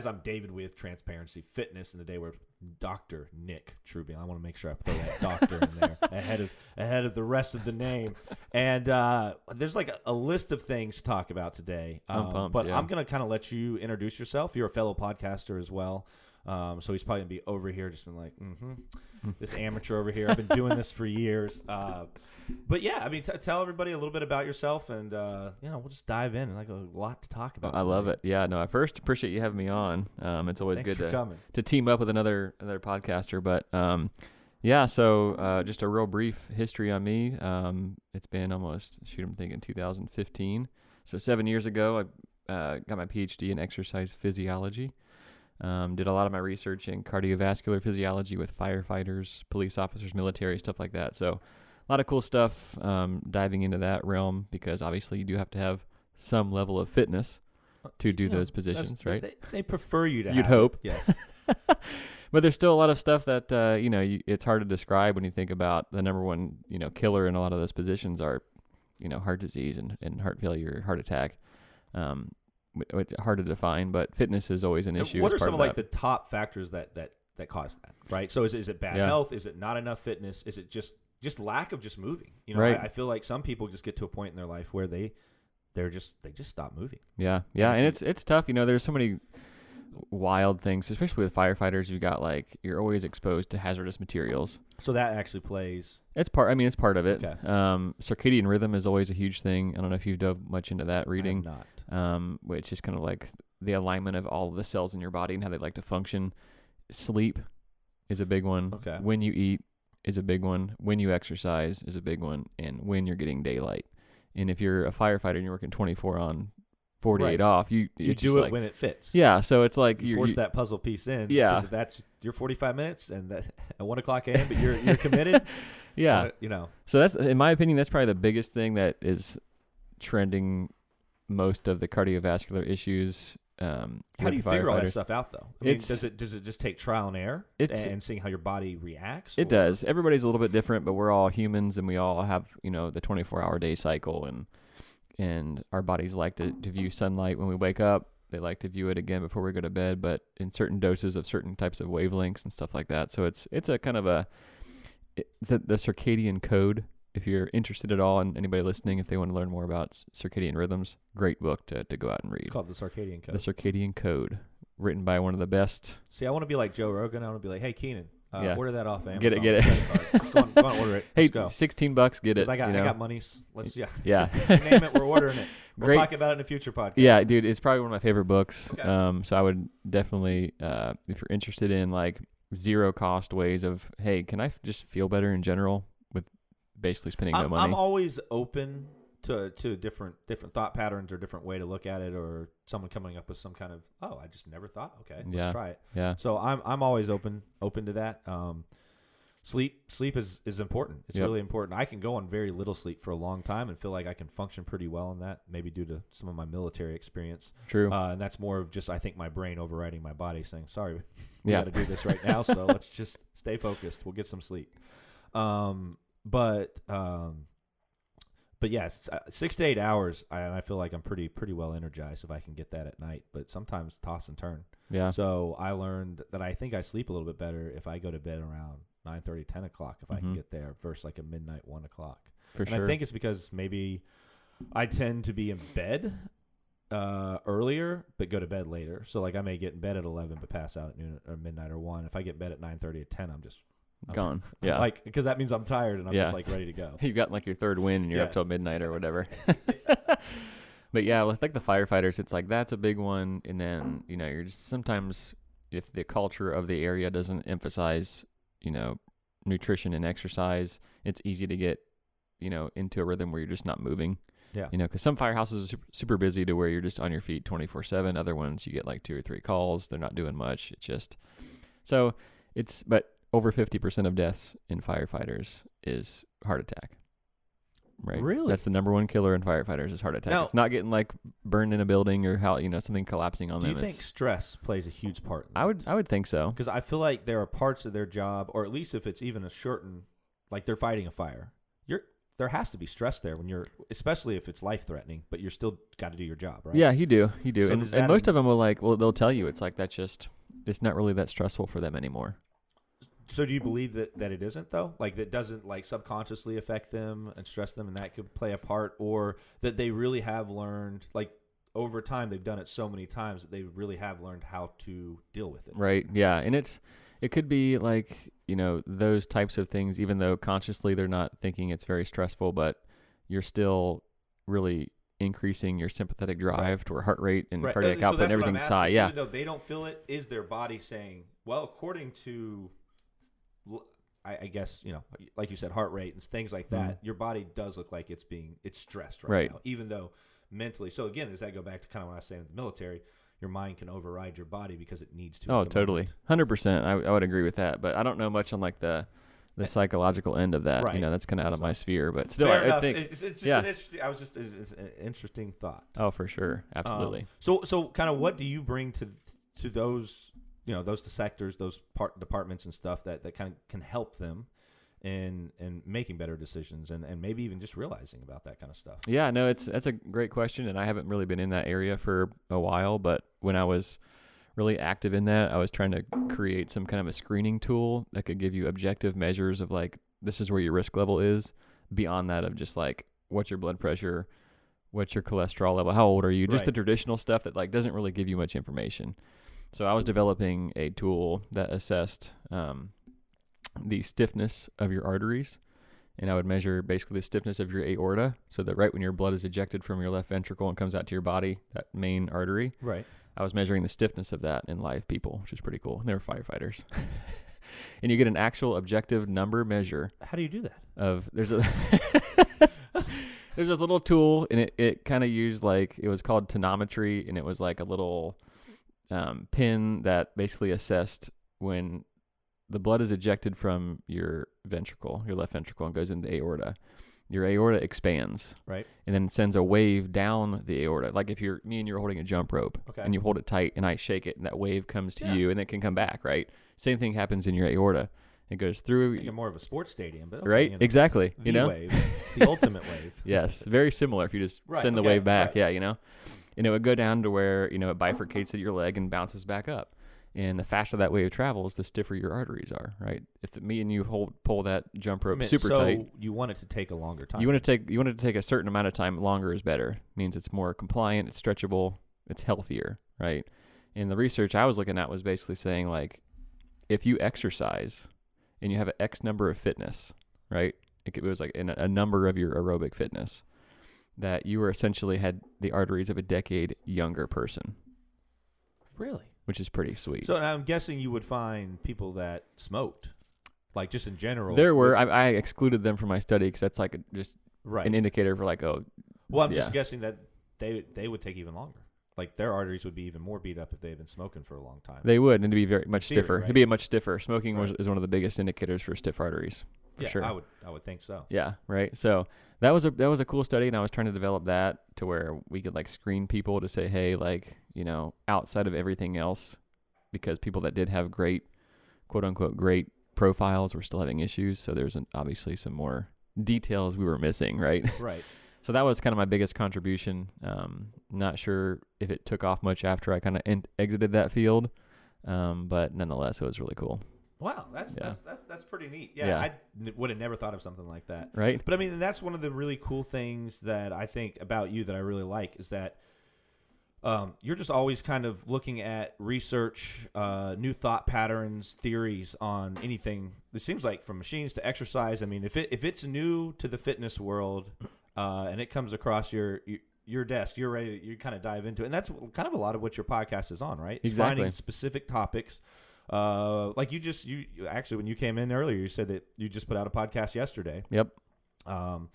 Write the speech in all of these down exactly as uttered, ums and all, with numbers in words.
guys, I'm David with Transparency Fitness, and today we're with Doctor Nick Truby. I want to make sure I throw that doctor in there ahead of ahead of the rest of the name. And uh, there's like a, a list of things to talk about today. Um, I'm pumped, but yeah. I'm going to kind of let you introduce yourself. You're a fellow podcaster as well. Um, so he's probably going to be over here just been like, mm-hmm, this amateur over here. I've been doing this for years. Uh, but, yeah, I mean, t- tell everybody a little bit about yourself, and, uh, you know, we'll just dive in. Like, a lot to talk about. I today. love it. Yeah, no, I first appreciate you having me on. Um, it's always Thanks good to, to team up with another another podcaster. But, um, yeah, so uh, just a real brief history on me. Um, it's been almost, shoot, I'm thinking two thousand fifteen. So seven years ago, I uh, got my P H D in exercise physiology. Um, did a lot of my research in cardiovascular physiology with firefighters, police officers, military, stuff like that. So a lot of cool stuff um, diving into that realm, because obviously you do have to have some level of fitness to do you those know, positions, right? They, they prefer you to You'd have hope. It, yes. But there's still a lot of stuff that, uh, you know, you, it's hard to describe when you think about the number one, you know, killer in a lot of those positions are, you know, heart disease and, and heart failure, heart attack. Um It's hard to define, but fitness is always an issue. What are some of like the top factors that, that, that cause that, right? So is, is it bad yeah. health? Is it not enough fitness? Is it just, just lack of just moving? You know, right. I, I feel like some people just get to a point in their life where they, they're just, they just stop moving. Yeah. Yeah. And it's, it's tough. You know, there's so many wild things, especially with firefighters. You've got like, you're always exposed to hazardous materials. So that actually plays. It's part, I mean, it's part of it. Okay. Um, circadian rhythm is always a huge thing. I don't know if you've dove much into that reading. I have not. Um, which is kind of like the alignment of all of the cells in your body and how they like to function. Sleep is a big one. Okay. When you eat is a big one. When you exercise is a big one. And when you're getting daylight. And if you're a firefighter and you're working twenty-four on, forty-eight right. off, you you do it like, when it fits. Yeah. So it's like you force you, that puzzle piece in. Yeah. Because if that's your forty-five minutes and that, at one o'clock a m, but you're you're committed. Yeah. Uh, you know. So that's, in my opinion, that's probably the biggest thing that is trending. Most of the cardiovascular issues. Um, how do you figure all that stuff out, though? I mean, does it does it just take trial and error and seeing how your body reacts? It does. Everybody's a little bit different, but we're all humans, and we all have, you know, the twenty-four hour day cycle, and and our bodies like to, to view sunlight when we wake up. They like to view it again before we go to bed, but in certain doses of certain types of wavelengths and stuff like that. So it's it's a kind of a it, the, the circadian code. If you're interested at all, and anybody listening, if they want to learn more about circadian rhythms, great book to, to go out and read. It's called The Circadian Code. The Circadian Code, written by one of the best. See, I want to be like Joe Rogan. I want to be like, hey, Keenan, uh, yeah. order that off Amazon. Get it, get it. Let's go on, go on, order it. Hey, Let's go. sixteen bucks, get it. I got, you know? I got monies. Let's, yeah. Yeah. You name it, we're ordering it. We'll great. talk about it in a future podcast. Yeah, dude, it's probably one of my favorite books. Okay. Um, so I would definitely, uh, if you're interested in like zero cost ways of, hey, can I just feel better in general? Basically spending I'm, no money. I'm always open to to different different thought patterns or different way to look at it, or someone coming up with some kind of, oh, I just never thought. Okay, yeah. let's try it. Yeah. So I'm I'm always open open to that. Um, sleep sleep is, is important. It's yep. really important. I can go on very little sleep for a long time and feel like I can function pretty well on that. Maybe due to some of my military experience. True. Uh, and that's more of just I think my brain overriding my body, saying sorry, we yeah. got to do this right now. So let's just stay focused. We'll get some sleep. Um. But, um, but yes, uh, six to eight hours, I, I feel like I'm pretty pretty well energized if I can get that at night. But sometimes toss and turn. Yeah. So I learned that I think I sleep a little bit better if I go to bed around nine thirty, ten o'clock, if mm-hmm. I can get there, versus like a midnight, one o'clock. For and sure. I think it's because maybe I tend to be in bed uh, earlier, but go to bed later. So like I may get in bed at eleven, but pass out at noon or midnight or one. If I get in bed at nine thirty or ten, I'm just... I'm gone. Yeah. Like, because that means I'm tired and I'm yeah. just like ready to go. You've got like your third wind and you're yeah. up till midnight or whatever. But yeah, with like the firefighters, it's like that's a big one. And then, you know, you're just sometimes if the culture of the area doesn't emphasize, you know, nutrition and exercise, it's easy to get, you know, into a rhythm where you're just not moving. Yeah. You know, because some firehouses are super, super busy to where you're just on your feet twenty-four seven. Other ones, you get like two or three calls. They're not doing much. It's just so it's, but. Over fifty percent of deaths in firefighters is heart attack, right? Really? That's the number one killer in firefighters is heart attack. Now, it's not getting like burned in a building or how, you know, something collapsing on do them. Do you it's, think stress plays a huge part in that? I would, I would think so. Because I feel like there are parts of their job, or at least if it's even a shortened, like they're fighting a fire. You're there has to be stress there when you're, especially if it's life threatening, but you're still got to do your job, right? Yeah, you do, you do. So and and most a, of them will like, well, they'll tell you it's like that's just, it's not really that stressful for them anymore. So do you believe that, that it isn't though? Like that doesn't like subconsciously affect them and stress them, and that could play a part, or that they really have learned, like over time they've done it so many times that they really have learned how to deal with it. Right. Yeah. And it's, it could be like, you know, those types of things, even though consciously they're not thinking it's very stressful, but you're still really increasing your sympathetic drive right. to our heart rate and right. cardiac so output and everything's high. Yeah. Even though they don't feel it, is their body saying, well, according to, I, I guess, you know, like you said, heart rate and things like that, mm-hmm. your body does look like it's being, it's stressed right, right now, even though mentally. So again, does that go back to kind of what I was saying with the military? Your mind can override your body because it needs to. Oh, totally. one hundred percent. I, I would agree with that, but I don't know much on like the, the psychological end of that. Right. You know, that's kind of out of my sphere, but still, I, I think it's, it's just yeah. an interesting, I was just, it's, it's an interesting thought. Oh, for sure. Absolutely. Um, so, so kind of what do you bring to, to those, you know, those sectors, those part departments and stuff that, that kind of can help them in, in making better decisions and, and maybe even just realizing about that kind of stuff? Yeah, no, it's, that's a great question. And I haven't really been in that area for a while, but when I was really active in that, I was trying to create some kind of a screening tool that could give you objective measures of like, this is where your risk level is, beyond that of just like, what's your blood pressure, what's your cholesterol level, how old are you? Just right. the traditional stuff that like doesn't really give you much information. So I was developing a tool that assessed um, the stiffness of your arteries, and I would measure basically the stiffness of your aorta, so that right when your blood is ejected from your left ventricle and comes out to your body, that main artery, right. I was measuring the stiffness of that in live people, which is pretty cool. And they were firefighters. And you get an actual objective number measure. How do you do that? Of there's a there's a little tool, and it, it kind of used like, it was called tonometry, and it was like a little um, pin that basically assessed when the blood is ejected from your ventricle, your left ventricle, and goes into the aorta. Your aorta expands, right, and then sends a wave down the aorta. Like if you're me and you're holding a jump rope, okay. and you hold it tight, and I shake it, and that wave comes to yeah. you, and it can come back, right? Same thing happens in your aorta. It goes through. It's like more of a sports stadium, but okay, right, you know, exactly. The you know, wave, the ultimate wave. Yes, very similar. If you just right, send the okay, wave back, right. yeah, you know, and it would go down to where you know it bifurcates at your leg and bounces back up. And the faster that wave travels, the stiffer your arteries are, right? If the, me and you hold pull that jump rope I mean, super so tight, you want it to take a longer time. You want to take you want it to take a certain amount of time. Longer is better. It means it's more compliant, it's stretchable, it's healthier, right? And the research I was looking at was basically saying like, if you exercise and you have an X number of fitness, right? It, it was like in a, a number of your aerobic fitness, that you were essentially had the arteries of a decade younger person. Really? Which is pretty sweet. So I'm guessing you would find people that smoked, like just in general. There were. I, I excluded them from my study because that's like a, just right. an indicator for like, oh. Well, I'm yeah. just guessing that they they would take even longer. Like their arteries would be even more beat up if they had been smoking for a long time. They would, and to be very much Theory, stiffer. Right? It'd be much stiffer. Smoking right. was, is one of the biggest indicators for stiff arteries. For yeah, sure. I would I would think so. Yeah, right. So that was a that was a cool study, and I was trying to develop that to where we could like screen people to say, hey, like, you know, outside of everything else, because people that did have great, quote unquote, great profiles were still having issues. So there's an, obviously some more details we were missing, right? Right. So that was kind of my biggest contribution. Um, not sure if it took off much after I kind of in- exited that field, um, but nonetheless, it was really cool. Wow, that's yeah. that's, that's that's pretty neat. Yeah, yeah. I n- would have never thought of something like that. Right. But I mean, that's one of the really cool things that I think about you that I really like is that um, you're just always kind of looking at research, uh, new thought patterns, theories on anything. It seems like from machines to exercise. I mean, if it if it's new to the fitness world uh, and it comes across your, your your desk, you're ready to you kind of dive into it. And that's kind of a lot of what your podcast is on, right? It's exactly. Finding specific topics. Uh, like you just, you, you actually, when you came in earlier, you said that you just put out a podcast yesterday. Yep. Um,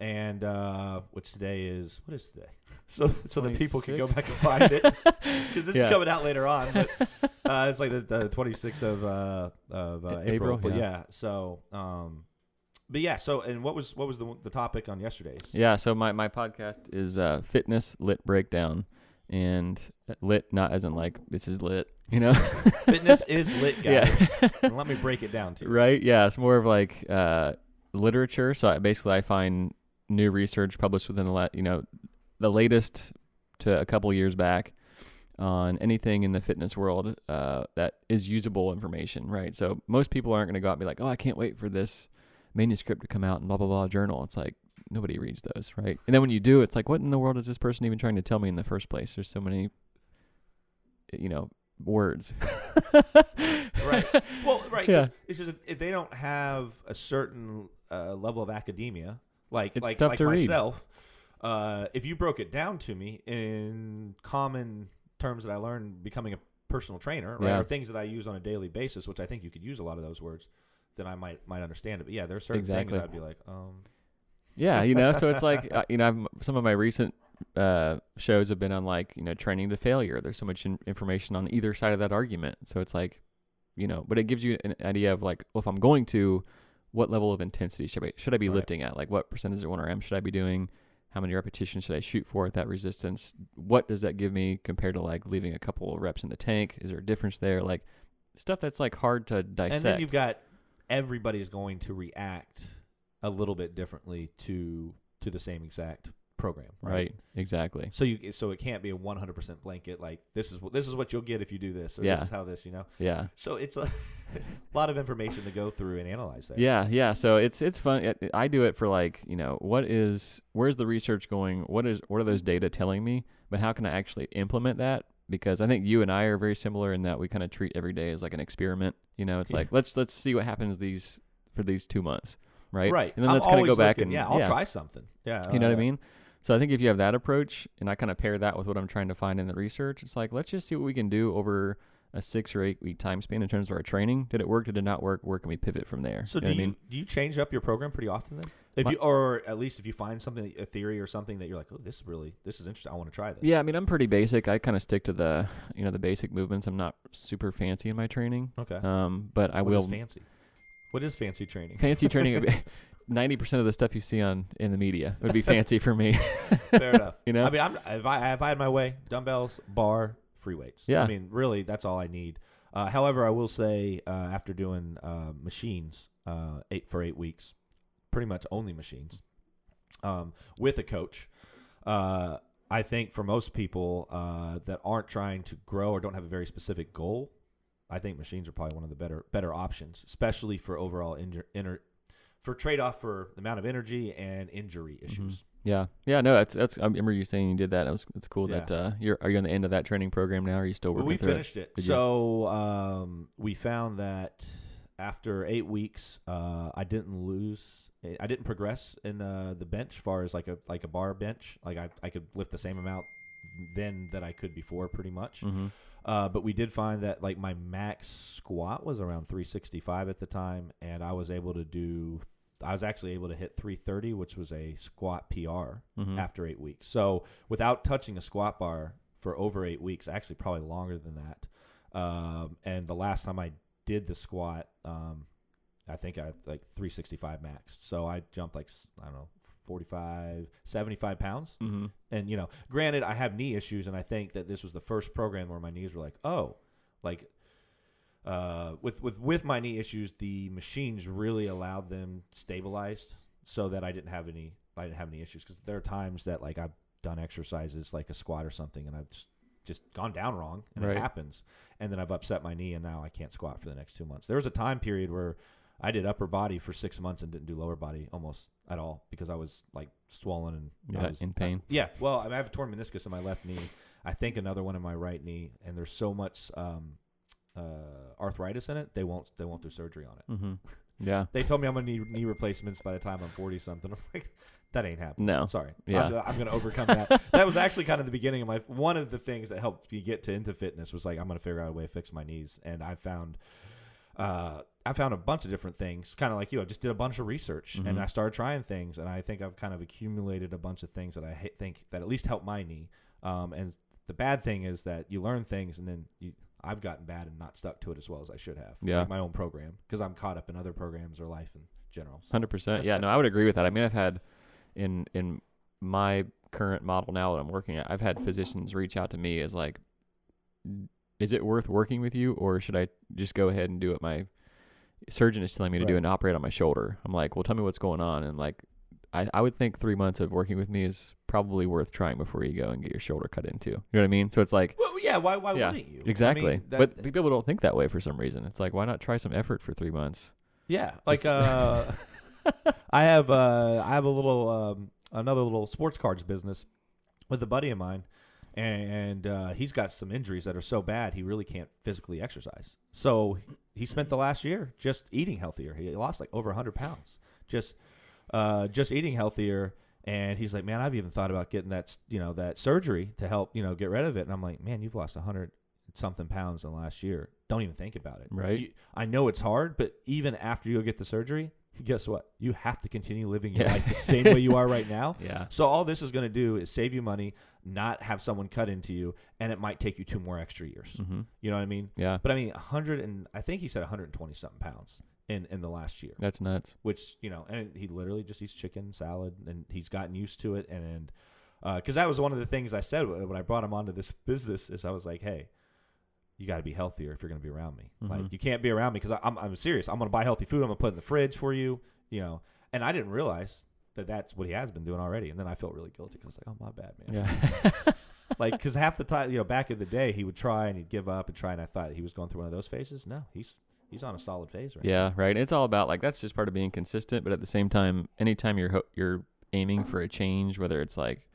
and, uh, which today is, what is today? So, so the people can go back and find it because this yeah. is coming out later on, but, uh, it's like the, the twenty-sixth of, uh, of, uh, April, April but yeah. yeah. So, um, but yeah, so, and what was, what was the, the topic on yesterday's? Yeah. So my, my podcast is, uh, Fitness Lit Breakdown. And lit, not as in like, this is lit, you know? Fitness is lit, guys. Yeah. Let me break it down to you. Right? Yeah. It's more of like uh, literature. So I, basically I find new research published within the, la- you know, the latest to a couple years back on anything in the fitness world uh, that is usable information, right? So most people aren't going to go out and be like, oh, I can't wait for this manuscript to come out and blah, blah, blah journal. It's like, nobody reads those, right? And then when you do, it's like, what in the world is this person even trying to tell me in the first place? There's so many, you know, words. Right. Well, right. Yeah. It's just, if they don't have a certain uh, level of academia, like, it's like, tough like to myself, read. Uh, if you broke it down to me in common terms that I learned becoming a personal trainer, right, yeah. or things that I use on a daily basis, which I think you could use a lot of those words, then I might might understand it. But yeah, there are certain exactly. things I'd be like, um. Yeah, you know, so it's like, uh, you know, I've, some of my recent uh, shows have been on like, you know, training to failure. There's so much in- information on either side of that argument. So it's like, you know, but it gives you an idea of like, well, if I'm going to, what level of intensity should I, should I be right. lifting at? Like what percentage of one R M should I be doing? How many repetitions should I shoot for at that resistance? What does that give me compared to like leaving a couple of reps in the tank? Is there a difference there? Like stuff that's like hard to dissect. And then you've got everybody's going to react a little bit differently to to the same exact program, right? Right, exactly. So you so it can't be a one hundred percent blanket like this is this is what you'll get if you do this, or yeah. this is how this, you know. Yeah. So it's a lot of information to go through and analyze that. Yeah, yeah. So it's it's fun. I do it for like, you know, what is where's the research going? What is what are those data telling me? But how can I actually implement that? Because I think you and I are very similar in that we kind of treat every day as like an experiment, you know. It's yeah. like let's let's see what happens these for these two months. Right. Right. And then let's kind of go looking, back and yeah, I'll yeah. try something. Yeah. You know uh, what I mean? So I think if you have that approach and I kind of pair that with what I'm trying to find in the research, it's like, let's just see what we can do over a six or eight week time span in terms of our training. Did it work? Did it not work? Where can we pivot from there? So you know do you, I mean? Do you change up your program pretty often then? If My, you, or at least if you find something, a theory or something that you're like, oh, this really, this is interesting. I want to try this. Yeah. I mean, I'm pretty basic. I kind of stick to the, you know, the basic movements. I'm not super fancy in my training. Okay. Um, but I what will is fancy. What is fancy training? Fancy training, ninety percent of the stuff you see on in the media would be fancy for me. Fair enough. You know, I mean, I'm, if I if I had my way, dumbbells, bar, free weights. Yeah. I mean, really, that's all I need. Uh, however, I will say uh, after doing uh, machines uh, eight for eight weeks, pretty much only machines, um, with a coach, uh, I think for most people uh, that aren't trying to grow or don't have a very specific goal, I think machines are probably one of the better better options, especially for overall injury, inter- for trade off for the amount of energy and injury issues. Mm-hmm. Yeah, yeah, no, that's that's. I remember you saying you did that. It was, it's cool yeah. that uh, you're. Are you on the end of that training program now? Or are you still working? Well, we through finished it. it. So um, we found that after eight weeks, uh, I didn't lose. I didn't progress in uh, the bench, as far as like a like a bar bench. Like I I could lift the same amount then that I could before, pretty much. Mm-hmm. Uh, but we did find that like my max squat was around three sixty-five at the time, and I was able to do, I was actually able to hit three thirty, which was a squat P R mm-hmm. after eight weeks. So without touching a squat bar for over eight weeks, actually probably longer than that. Um, and the last time I did the squat, um, I think I had like three sixty-five max. So I jumped like, I don't know, forty-five, seventy-five pounds. Mm-hmm. And, you know, granted, I have knee issues, and I think that this was the first program where my knees were like, oh, like uh, with, with, with my knee issues, the machines really allowed them stabilized so that I didn't have any, I didn't have any issues. Cause there are times that like I've done exercises like a squat or something, and I've just, just gone down wrong, and right. it happens. And then I've upset my knee, and now I can't squat for the next two months. There was a time period where I did upper body for six months and didn't do lower body almost at all because I was like swollen and yeah, I was, in pain. I, yeah. Well, I, mean, I have a torn meniscus in my left knee. I think another one in my right knee, and there's so much um, uh, arthritis in it. They won't, they won't do surgery on it. Mm-hmm. Yeah. They told me I'm going to need knee replacements by the time I'm forty something. I'm like, that ain't happening. No. I'm sorry. Yeah. I'm, I'm going to overcome that. That was actually kind of the beginning of my, one of the things that helped me get to into fitness was like, I'm going to figure out a way to fix my knees. And I found, uh, I found a bunch of different things, kind of like you. I just did a bunch of research, mm-hmm. and I started trying things, and I think I've kind of accumulated a bunch of things that I ha- think that at least help my knee. Um, and the bad thing is that you learn things, and then you, I've gotten bad and not stuck to it as well as I should have. Yeah, like my own program, because I'm caught up in other programs or life in general. one hundred percent. So. Yeah, no, I would agree with that. I mean, I've had in in my current model now that I'm working at, I've had physicians reach out to me as like, is it worth working with you, or should I just go ahead and do it my surgeon is telling me to right. do and operate on my shoulder. I'm like, well, tell me what's going on. And like, I, I would think three months of working with me is probably worth trying before you go and get your shoulder cut into. You know what I mean? So it's like, well, yeah, why, why yeah, wouldn't you? Exactly. I mean, that, but people don't think that way for some reason. It's like, why not try some effort for three months? Yeah. Like, uh, I have, uh, I have a little, um, another little sports cards business with a buddy of mine. And uh, he's got some injuries that are so bad he really can't physically exercise. So he spent the last year just eating healthier. He lost like over one hundred pounds just uh, just eating healthier. And he's like, man, I've even thought about getting that you know that surgery to help you know get rid of it. And I'm like, man, you've lost one hundred something pounds in the last year. Don't even think about it. Right. You, I know it's hard, but even after you go get the surgery, guess what? You have to continue living your yeah. life the same way you are right now. Yeah. So all this is going to do is save you money, not have someone cut into you, and it might take you two more extra years. Mm-hmm. You know what I mean? Yeah. But I mean, one hundred and I think he said one hundred twenty something pounds in, in the last year. That's nuts. Which, you know, and he literally just eats chicken, salad, and he's gotten used to it. And because uh, that was one of the things I said when I brought him onto this business is I was like, hey, you got to be healthier if you're going to be around me. Mm-hmm. Like you can't be around me because I'm I'm serious. I'm going to buy healthy food. I'm going to put it in the fridge for you. You know, and I didn't realize that that's what he has been doing already. And then I felt really guilty because I was like, oh my bad, man. Yeah. Like because half the time, you know, back in the day, he would try and he'd give up and try, and I thought he was going through one of those phases. No, he's he's on a solid phase right yeah, now. Yeah, right. It's all about like that's just part of being consistent. But at the same time, anytime you're ho- you're aiming for a change, whether it's like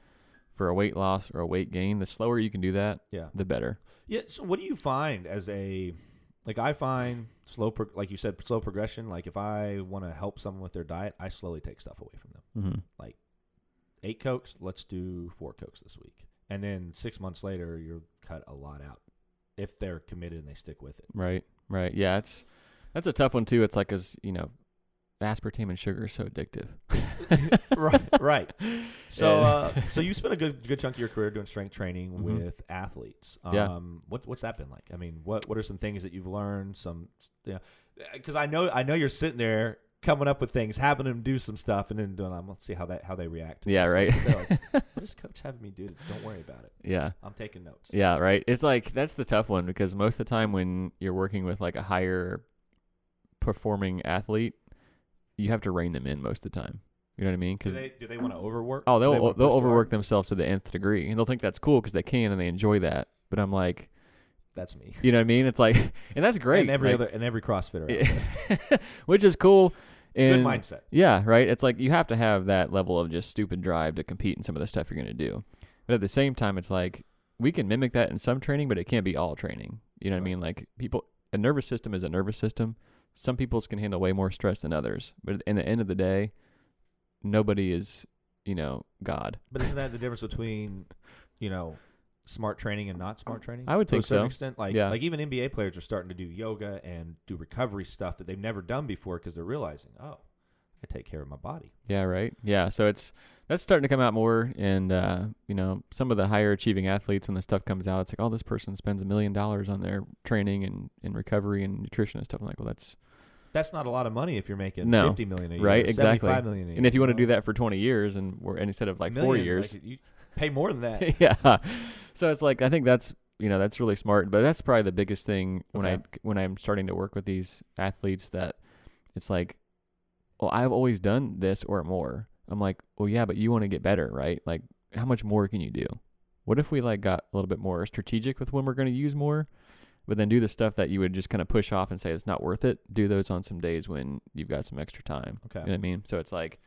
for a weight loss or a weight gain, the slower you can do that, yeah. the better. Yeah. So what do you find as a, like I find slow, pro- like you said, slow progression. Like if I want to help someone with their diet, I slowly take stuff away from them. Mm-hmm. Like eight Cokes, let's do four Cokes this week. And then six months later, you're cut a lot out if they're committed and they stick with it. Right. Right. Yeah. It's, that's a tough one too. It's like, as you know, aspartame and sugar is so addictive. Right. Right. So, uh, so you spent a good good chunk of your career doing strength training mm-hmm. with athletes. Um, yeah. What what's that been like? I mean, what what are some things that you've learned? Some, yeah, you know, because I know I know you're sitting there coming up with things, having them do some stuff, and then doing. I'm gonna see how that how they react. Yeah. This. Right. They're like, what is coach having me do? Today? Don't worry about it. Yeah. I'm taking notes. Yeah. Right. It's like that's the tough one because most of the time when you're working with like a higher performing athlete, you have to rein them in most of the time. You know what I mean? Because do they, do they want to overwork? Oh, they'll they they'll overwork hard? themselves to the nth degree, and they'll think that's cool because they can and they enjoy that. But I'm like, that's me. You know what I mean? It's like, and that's great. And every like, other and every CrossFitter, out there. Which is cool. And, good mindset. Yeah, right. It's like you have to have that level of just stupid drive to compete in some of the stuff you're going to do. But at the same time, it's like we can mimic that in some training, but it can't be all training. You know what right. I mean? Like people, a nervous system is a nervous system. Some people can handle way more stress than others. But in the end of the day. Nobody is, you know, God. But isn't that the difference between, you know, smart training and not smart training? I would think so. To a certain extent, like, yeah. like even N B A players are starting to do yoga and do recovery stuff that they've never done before because they're realizing, oh, I take care of my body. Yeah, right. Yeah, so it's that's starting to come out more. And, uh, you know, some of the higher achieving athletes, when this stuff comes out, it's like, oh, this person spends a million dollars on their training and, and recovery and nutrition and stuff. I'm like, well, that's... That's not a lot of money if you're making no, fifty million a year, right? Exactly. seventy-five million a year. And if you want to do that for twenty years and we're, and instead of like million, four years, like you pay more than that. Yeah. So it's like I think that's, you know, that's really smart, but that's probably the biggest thing when okay. I when I'm starting to work with these athletes that it's like, well, I've always done this or more. I'm like, well, yeah, but you want to get better, right? Like how much more can you do? What if we like got a little bit more strategic with when we're going to use more? But then do the stuff that you would just kind of push off and say it's not worth it. Do those on some days when you've got some extra time. Okay. You know what I mean? So it's like,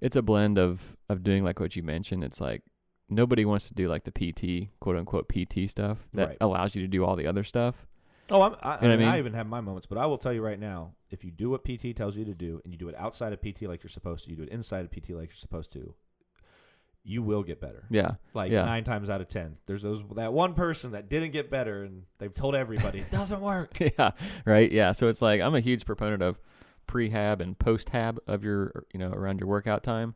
it's a blend of, of doing like what you mentioned. It's like nobody wants to do like the P T, quote unquote P T stuff that right. allows you to do all the other stuff. Oh, I'm, I, you know I, mean, I mean, I even have my moments, but I will tell you right now, if you do what P T tells you to do and you do it outside of P T like you're supposed to, you do it inside of P T like you're supposed to, you will get better. Yeah. Like yeah. nine times out of ten. There's those that one person that didn't get better and they've told everybody it doesn't work. Yeah. Right. Yeah. So it's like I'm a huge proponent of prehab and post-hab of your, you know, around your workout time.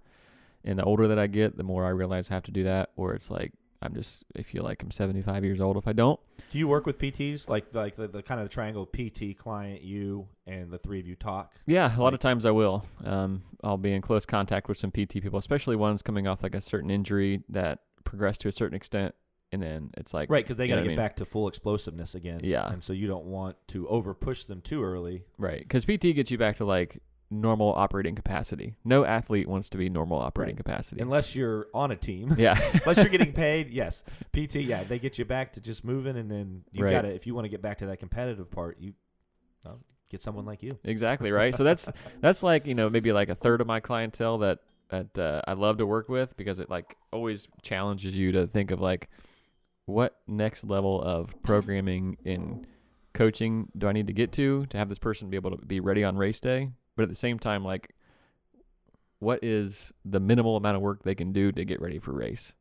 And the older that I get, the more I realize I have to do that. Or it's like I'm just I feel like I'm seventy-five years old if I don't. Do you work with P Ts? Like like the, the kind of the triangle P T, client, you, and the three of you talk? Yeah, a lot like, of times I will. Um, I'll be in close contact with some P T people, especially ones coming off like a certain injury that progressed to a certain extent And then it's like, right, because they got to get I mean? back to full explosiveness again. Yeah. And so you don't want to over push them too early. Right. Because P T gets you back to like normal operating capacity. No athlete wants to be normal operating right. capacity. Unless you're on a team. Yeah. Unless you're getting paid. Yes. P T, yeah, they get you back to just moving. And then you right. got to, if you want to get back to that competitive part, you um, get someone like you. Exactly. Right. So that's, that's like, you know, maybe like a third of my clientele that, that uh, I love to work with because it like always challenges you to think of like, what next level of programming in coaching do I need to get to to have this person be able to be ready on race day? But at the same time, like, what is the minimal amount of work they can do to get ready for race?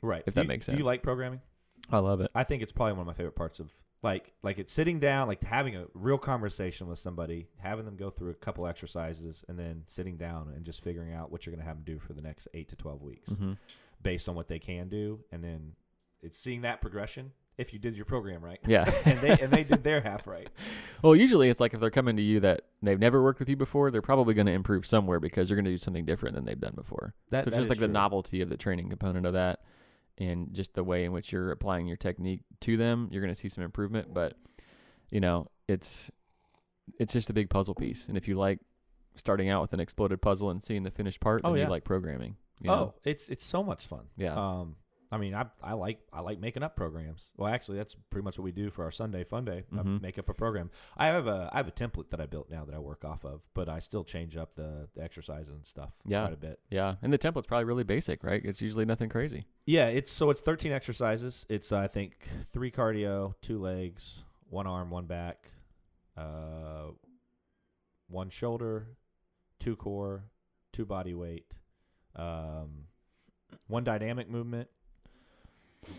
Right. If do that you, makes sense. Do you like programming? I love it. I think it's probably one of my favorite parts of like, like it's sitting down, like having a real conversation with somebody, having them go through a couple exercises and then sitting down and just figuring out what you're going to have them do for the next eight to twelve weeks mm-hmm. based on what they can do. And then, it's seeing that progression if you did your program right. Yeah. and they and they did their half right. Well, usually it's like if they're coming to you that they've never worked with you before, they're probably going to improve somewhere because you're going to do something different than they've done before. That, so it's that just like true. The novelty of the training component of that and just the way in which you're applying your technique to them, you're going to see some improvement. But, you know, it's it's just a big puzzle piece. And if you like starting out with an exploded puzzle and seeing the finished part, oh, then yeah. you like programming. You oh, know? it's it's so much fun. Yeah. Um, I mean, I I like I like making up programs. Well, actually, that's pretty much what we do for our Sunday Fun Day. Mm-hmm. I make up a program. I have a I have a template that I built now that I work off of, but I still change up the, the exercises and stuff yeah. quite a bit. Yeah, and the template's probably really basic, right? It's usually nothing crazy. Yeah, it's so it's thirteen exercises. It's uh, I think three cardio, two legs, one arm, one back, uh, one shoulder, two core, two body weight, um, one dynamic movement.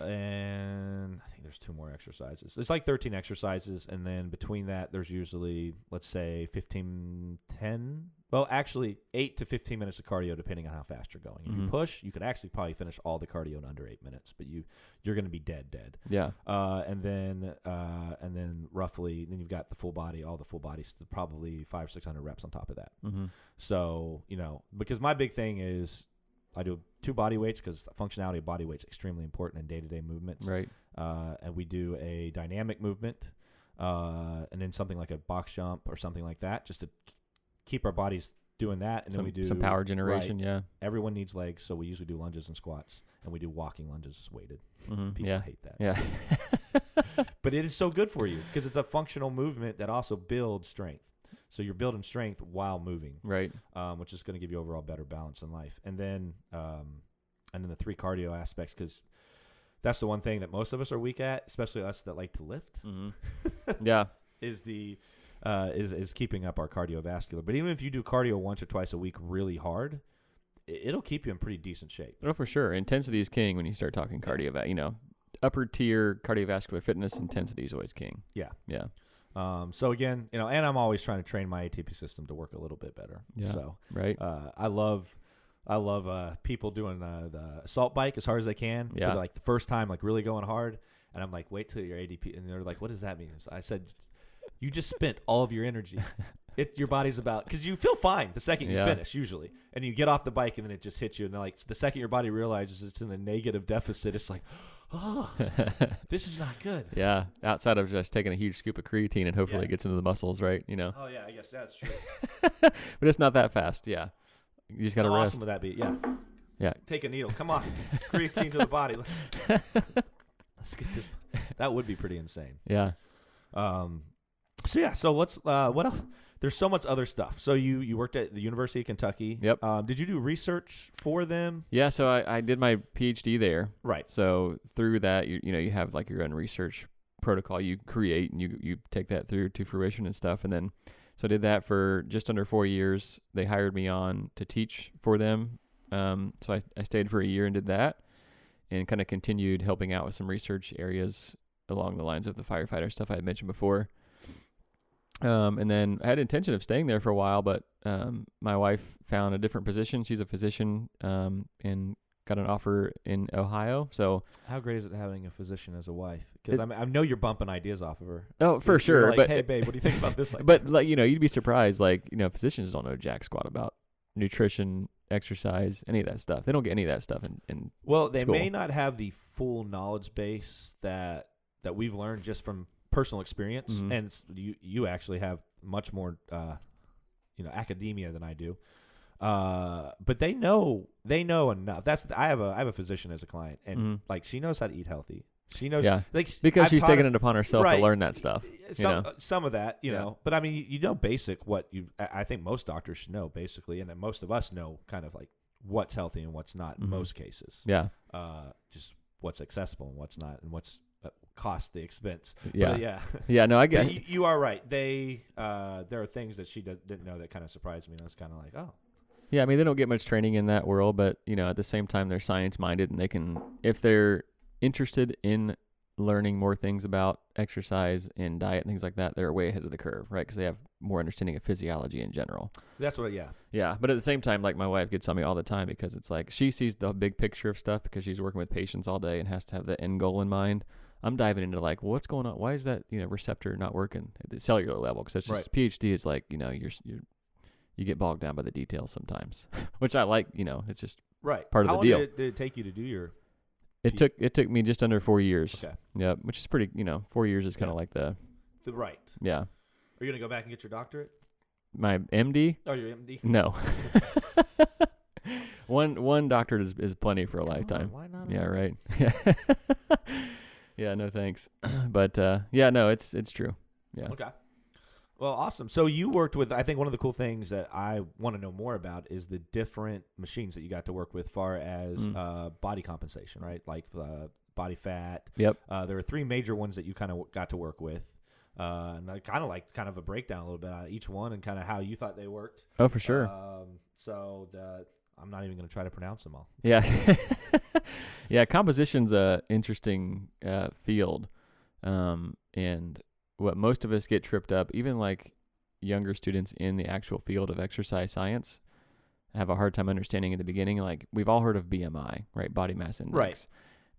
And I think there's two more exercises. It's like thirteen exercises. And then between that, there's usually, let's say, fifteen, ten. Well, actually, eight to fifteen minutes of cardio, depending on how fast you're going. If mm-hmm. you push, you could actually probably finish all the cardio in under eight minutes, but you, you're going to be dead, dead. Yeah. Uh, and then uh, and then roughly, then you've got the full body, all the full bodies, probably five, six hundred reps on top of that. Mm-hmm. So, you know, because my big thing is, I do two body weights because functionality of body weight is extremely important in day-to-day movements. Right. Uh, and we do a dynamic movement uh, and then something like a box jump or something like that just to keep our bodies doing that. And some, then we do some power generation, right, yeah. Everyone needs legs, so we usually do lunges and squats, and we do walking lunges weighted. Mm-hmm. People yeah. hate that. Yeah. But it is so good for you because it's a functional movement that also builds strength. So you're building strength while moving, right? Um, which is going to give you overall better balance in life. And then, um, and then the three cardio aspects, because that's the one thing that most of us are weak at, especially us that like to lift. Mm-hmm. yeah, is the uh, is is keeping up our cardiovascular. But even if you do cardio once or twice a week, really hard, it'll keep you in pretty decent shape. Oh, for sure, intensity is king when you start talking cardio. You know, upper tier cardiovascular fitness, intensity is always king. Yeah, yeah. Um, so again, you know, and I'm always trying to train my A T P system to work a little bit better. Yeah, so, right. Uh, I love, I love, uh, people doing, uh, the assault bike as hard as they can yeah. for like the first time, like really going hard. And I'm like, wait till your A T P. And they're like, what does that mean? So I said, you just spent all of your energy. It, your body's about, cause you feel fine the second yeah. you finish usually. And you get off the bike and then it just hits you. And like the second your body realizes it's in a negative deficit, it's like, oh, this is not good. Yeah, outside of just taking a huge scoop of creatine and hopefully yeah. it gets into the muscles, right? You know. Oh yeah, I guess that's true. But it's not that fast. Yeah, you just gotta How rest. Awesome would that be? Yeah. Yeah. Take a needle. Come on, creatine to the body. Let's let's get this. That would be pretty insane. Yeah. Um. So yeah. So let's. Uh. What else? There's so much other stuff. So you, you worked at the University of Kentucky. Yep. Um, did you do research for them? Yeah, so I, I did my PhD there. Right. So through that, you you know, you have like your own research protocol you create, and you, you take that through to fruition and stuff. And then so I did that for just under four years. They hired me on to teach for them. Um, so I, I stayed for a year and did that and kind of continued helping out with some research areas along the lines of the firefighter stuff I had mentioned before. Um, and then I had intention of staying there for a while, but um, my wife found a different position. She's a physician um, and got an offer in Ohio. So how great is it having a physician as a wife? Because I, mean, I know you're bumping ideas off of her. Oh, for you're, sure. You're like, but hey, babe, what do you think about this? Like, but like you know, you'd be surprised. Like you know, physicians don't know jack squat about nutrition exercise, any of that stuff. They don't get any of that stuff in, in well, they school. May not have the full knowledge base that that we've learned just from personal experience, mm-hmm. and you you actually have much more uh, you know, academia than I do. Uh, but they know they know enough. That's the, I have a I have a physician as a client, and mm-hmm. like she knows how to eat healthy. She knows, yeah, like, because I've she's taken her, it upon herself right, to learn that stuff. Some, you know? some of that, you yeah. know. But I mean, you, you know, basic what you. I think most doctors should know basically, and then most of us know kind of like what's healthy and what's not. Mm-hmm. In most cases, yeah. Uh, just what's accessible and what's not, and what's uh, cost the expense. Yeah, but, yeah, yeah. No, I get you, you are right. They uh, there are things that she did, didn't know that kind of surprised me, and I was kind of like, oh. Yeah, I mean, they don't get much training in that world, but, you know, at the same time, they're science-minded, and they can, if they're interested in learning more things about exercise and diet and things like that, they're way ahead of the curve, right? Because they have more understanding of physiology in general. That's what, yeah. Yeah, but at the same time, like, my wife gets on me all the time because it's like, she sees the big picture of stuff because she's working with patients all day and has to have the end goal in mind. I'm diving into like, well, what's going on? Why is that, you know, receptor not working at the cellular level? Because it's just, right. PhD is like, you know, you're you're... you get bogged down by the details sometimes, which I like, you know, it's just right. part of How the deal. How long did it, did it take you to do your... It P- took it took me just under four years. Okay. Yeah, which is pretty, you know, four years is kind of yeah. like the... The right. Yeah. Are you going to go back and get your doctorate? My M D? Oh, your M D? No. one one doctorate is, is plenty for a Come lifetime. On, why not? Yeah, right. Yeah, no thanks. But uh, yeah, no, it's it's true. Yeah. Okay. Well, awesome. So you worked with, I think one of the cool things that I want to know more about is the different machines that you got to work with far as mm. uh, body compensation, right? Like uh, body fat. Yep. Uh, there are three major ones that you kind of got to work with. Uh, and I kind of like kind of a breakdown a little bit on each one and kind of how you thought they worked. Oh, for sure. Um, so the, I'm not even going to try to pronounce them all. Yeah. Yeah. Composition's a interesting uh, field. Um, and what most of us get tripped up, even like younger students in the actual field of exercise science, have a hard time understanding at the beginning. Like, we've all heard of B M I, right? Body mass index. Right.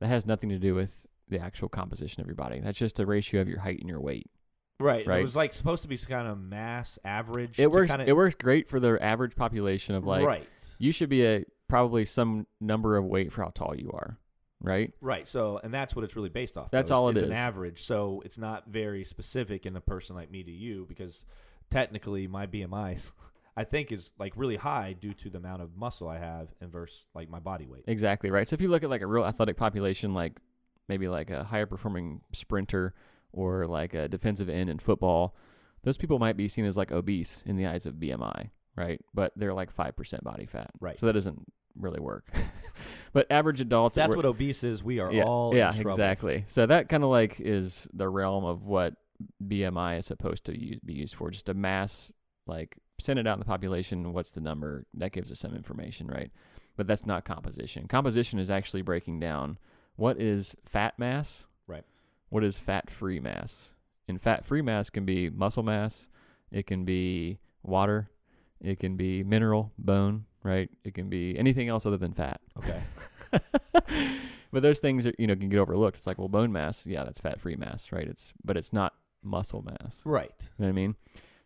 That has nothing to do with the actual composition of your body. That's just a ratio of your height and your weight. Right. right? It was like supposed to be kind of mass average. It works. Kinda... It works great for the average population of like, right. you should be a probably some number of weight for how tall you are. Right? Right. So, and that's what it's really based off. That's though, is, all it is. It's an average. So it's not very specific in a person like me to you, because technically my B M I, I think, is like really high due to the amount of muscle I have and versus like my body weight. Exactly. Right. So if you look at like a real athletic population, like maybe like a higher performing sprinter or like a defensive end in football, those people might be seen as like obese in the eyes of B M I. Right. But they're like five percent body fat. Right. So that doesn't really work. But average adults, that's what obese is. We are yeah, all yeah in exactly. So that kind of like is the realm of what B M I is supposed to use, be used for, just a mass, like send it out in the population, what's the number that gives us some information, right? But that's not composition. Composition is actually breaking down what is fat mass, right? What is fat free mass? And fat free mass can be muscle mass, it can be water, it can be mineral, bone, right? It can be anything else other than fat. Okay. But those things are, you know, can get overlooked. It's like, well, bone mass, yeah, that's fat-free mass, right? It's, but it's not muscle mass. Right. You know what I mean?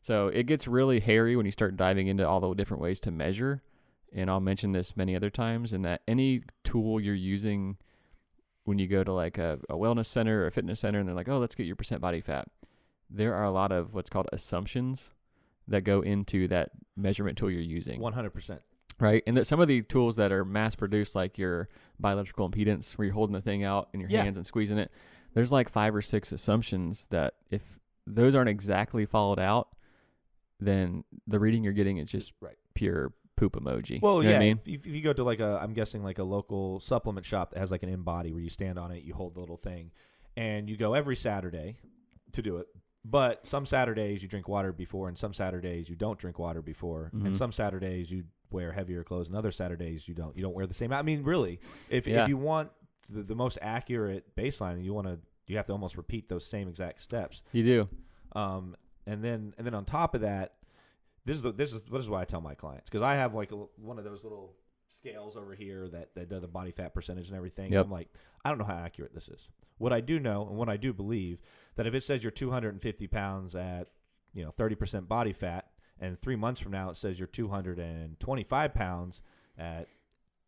So it gets really hairy when you start diving into all the different ways to measure. And I'll mention this many other times, in that any tool you're using when you go to like a, a wellness center or a fitness center, and they're like, oh, let's get your percent body fat. There are a lot of what's called assumptions that go into that measurement tool you're using. one hundred percent. Right, and that some of the tools that are mass-produced, like your bioelectrical impedance, where you're holding the thing out in your yeah. hands and squeezing it, there's like five or six assumptions that if those aren't exactly followed out, then the reading you're getting is just right. pure poop emoji. Well, you know yeah, what I mean? if, if you go to like a, I'm guessing like a local supplement shop that has like an InBody where you stand on it, you hold the little thing, and you go every Saturday to do it. But some Saturdays you drink water before, and some Saturdays you don't drink water before, mm-hmm. and some Saturdays you wear heavier clothes, and other Saturdays you don't. You don't wear the same. I mean, really, if yeah. if you want the, the most accurate baseline, you want to, you have to almost repeat those same exact steps. You do, um, and then and then on top of that, this is the, this is this is why I tell my clients, because I have like a, one of those little scales over here that that does the body fat percentage and everything. Yep. And I'm like, I don't know how accurate this is. What I do know, and what I do believe, that if it says you're two hundred fifty pounds at, you know, thirty percent body fat, and three months from now it says you're two hundred twenty-five pounds at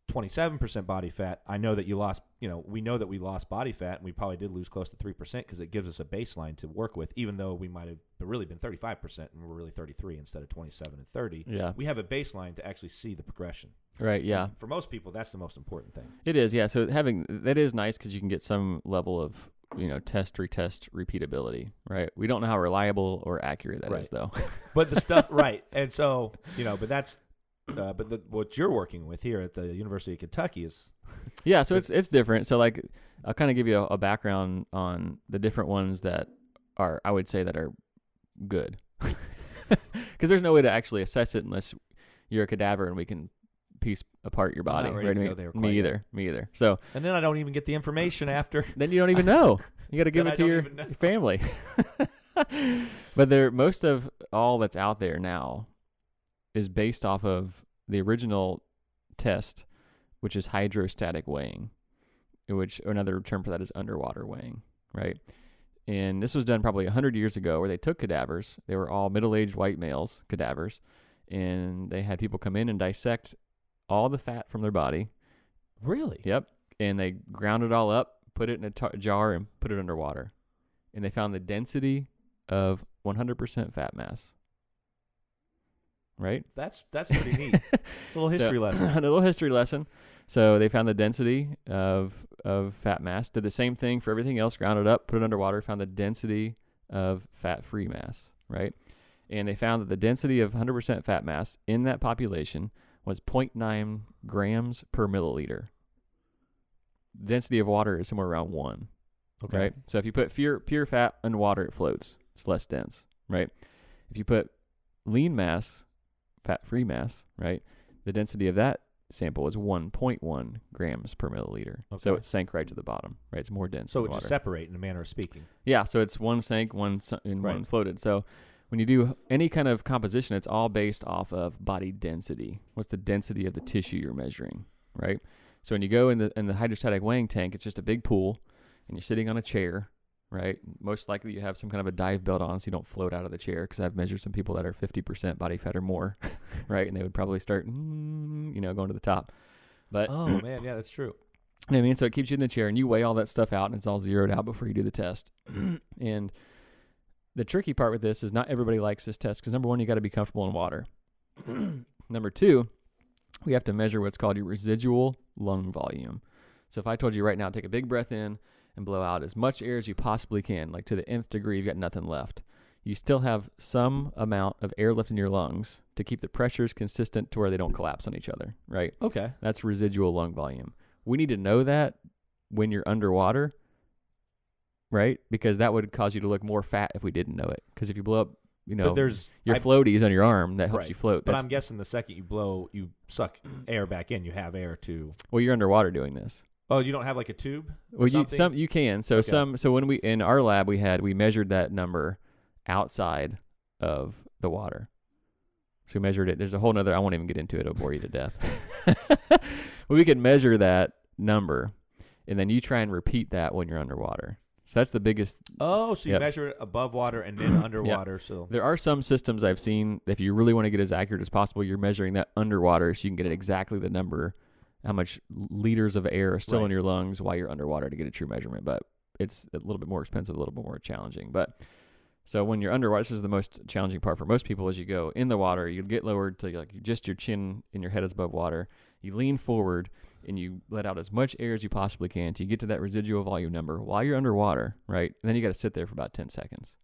twenty-seven percent body fat, I know that you lost, you know, we know that we lost body fat, and we probably did lose close to three percent because it gives us a baseline to work with, even though we might have really been thirty-five percent and we're really thirty-three instead of twenty-seven and thirty. Yeah. We have a baseline to actually see the progression. Right, yeah. For most people, that's the most important thing. It is, yeah. So having, that is nice because you can get some level of, you know, test, retest, repeatability, right? We don't know how reliable or accurate that right. is, though. But the stuff, right. And so, you know, but that's, Uh, but the, what you're working with here at the University of Kentucky is... yeah, so it's it's different. So like, I'll kind of give you a, a background on the different ones that are, I would say, that are good. Because there's no way to actually assess it unless you're a cadaver and we can piece apart your body. Not ready right? to me, go there quite me either. Me either. So, and then I don't even get the information after. Then you don't even know. You got to give it to your family. But there, most of all that's out there now is based off of the original test, which is hydrostatic weighing, which another term for that is underwater weighing, right? And this was done probably one hundred years ago where they took cadavers. They were all middle-aged white males, cadavers, and they had people come in and dissect all the fat from their body. Really? Yep. And they ground it all up, put it in a tar- jar, and put it underwater. And they found the density of one hundred percent fat mass. Right? That's that's pretty neat. A little history so, lesson. A little history lesson. So they found the density of of fat mass. Did the same thing for everything else, ground it up, put it underwater, found the density of fat-free mass, right? And they found that the density of one hundred percent fat mass in that population was zero point nine grams per milliliter. Density of water is somewhere around one. Okay. Right? So if you put pure, pure fat in water, it floats. It's less dense, right? If you put lean mass... fat-free mass, right? The density of that sample was one point one grams per milliliter. Okay. So it sank right to the bottom, right? It's more dense. So it just separate in a manner of speaking. Yeah. So it's one sank, one su- and right. one floated. So when you do any kind of composition, it's all based off of body density. What's the density of the tissue you're measuring, right? So when you go in the in the hydrostatic weighing tank, it's just a big pool, and you're sitting on a chair, right? Most likely you have some kind of a dive belt on so you don't float out of the chair, because I've measured some people that are fifty percent body fat or more, right? And they would probably start, mm, you know, going to the top. But oh, man, yeah, that's true. You know what I mean? So it keeps you in the chair, and you weigh all that stuff out, and it's all zeroed out before you do the test. And the tricky part with this is not everybody likes this test, because number one, you got to be comfortable in water. Number two, we have to measure what's called your residual lung volume. So if I told you right now, take a big breath in, and blow out as much air as you possibly can, like to the nth degree, you've got nothing left. You still have some amount of air left in your lungs to keep the pressures consistent to where they don't collapse on each other, right? Okay. That's residual lung volume. We need to know that when you're underwater, right? Because that would cause you to look more fat if we didn't know it. Because if you blow up, you know, there's, your floaties I, on your arm, that helps right. you float. That's, but I'm guessing the second you blow, you suck air back in, you have air to... Well, you're underwater doing this. Oh, you don't have like a tube? Well, you, some you can. So okay. some so when we in our lab we had we measured that number outside of the water. So we measured it. There's a whole nother. I won't even get into it. It'll bore you to death. But we could measure that number, and then you try and repeat that when you're underwater. So that's the biggest. Oh, so you yep. measure it above water and then underwater. Yep. So there are some systems I've seen. If you really want to get as accurate as possible, you're measuring that underwater, so you can get it exactly the number. How much liters of air are still right. in your lungs while you're underwater to get a true measurement. But it's a little bit more expensive, a little bit more challenging. But so when you're underwater, this is the most challenging part for most people. As you go in the water, you get lowered to like just your chin and your head is above water. You lean forward and you let out as much air as you possibly can to get to that residual volume number while you're underwater, right? And then you got to sit there for about ten seconds.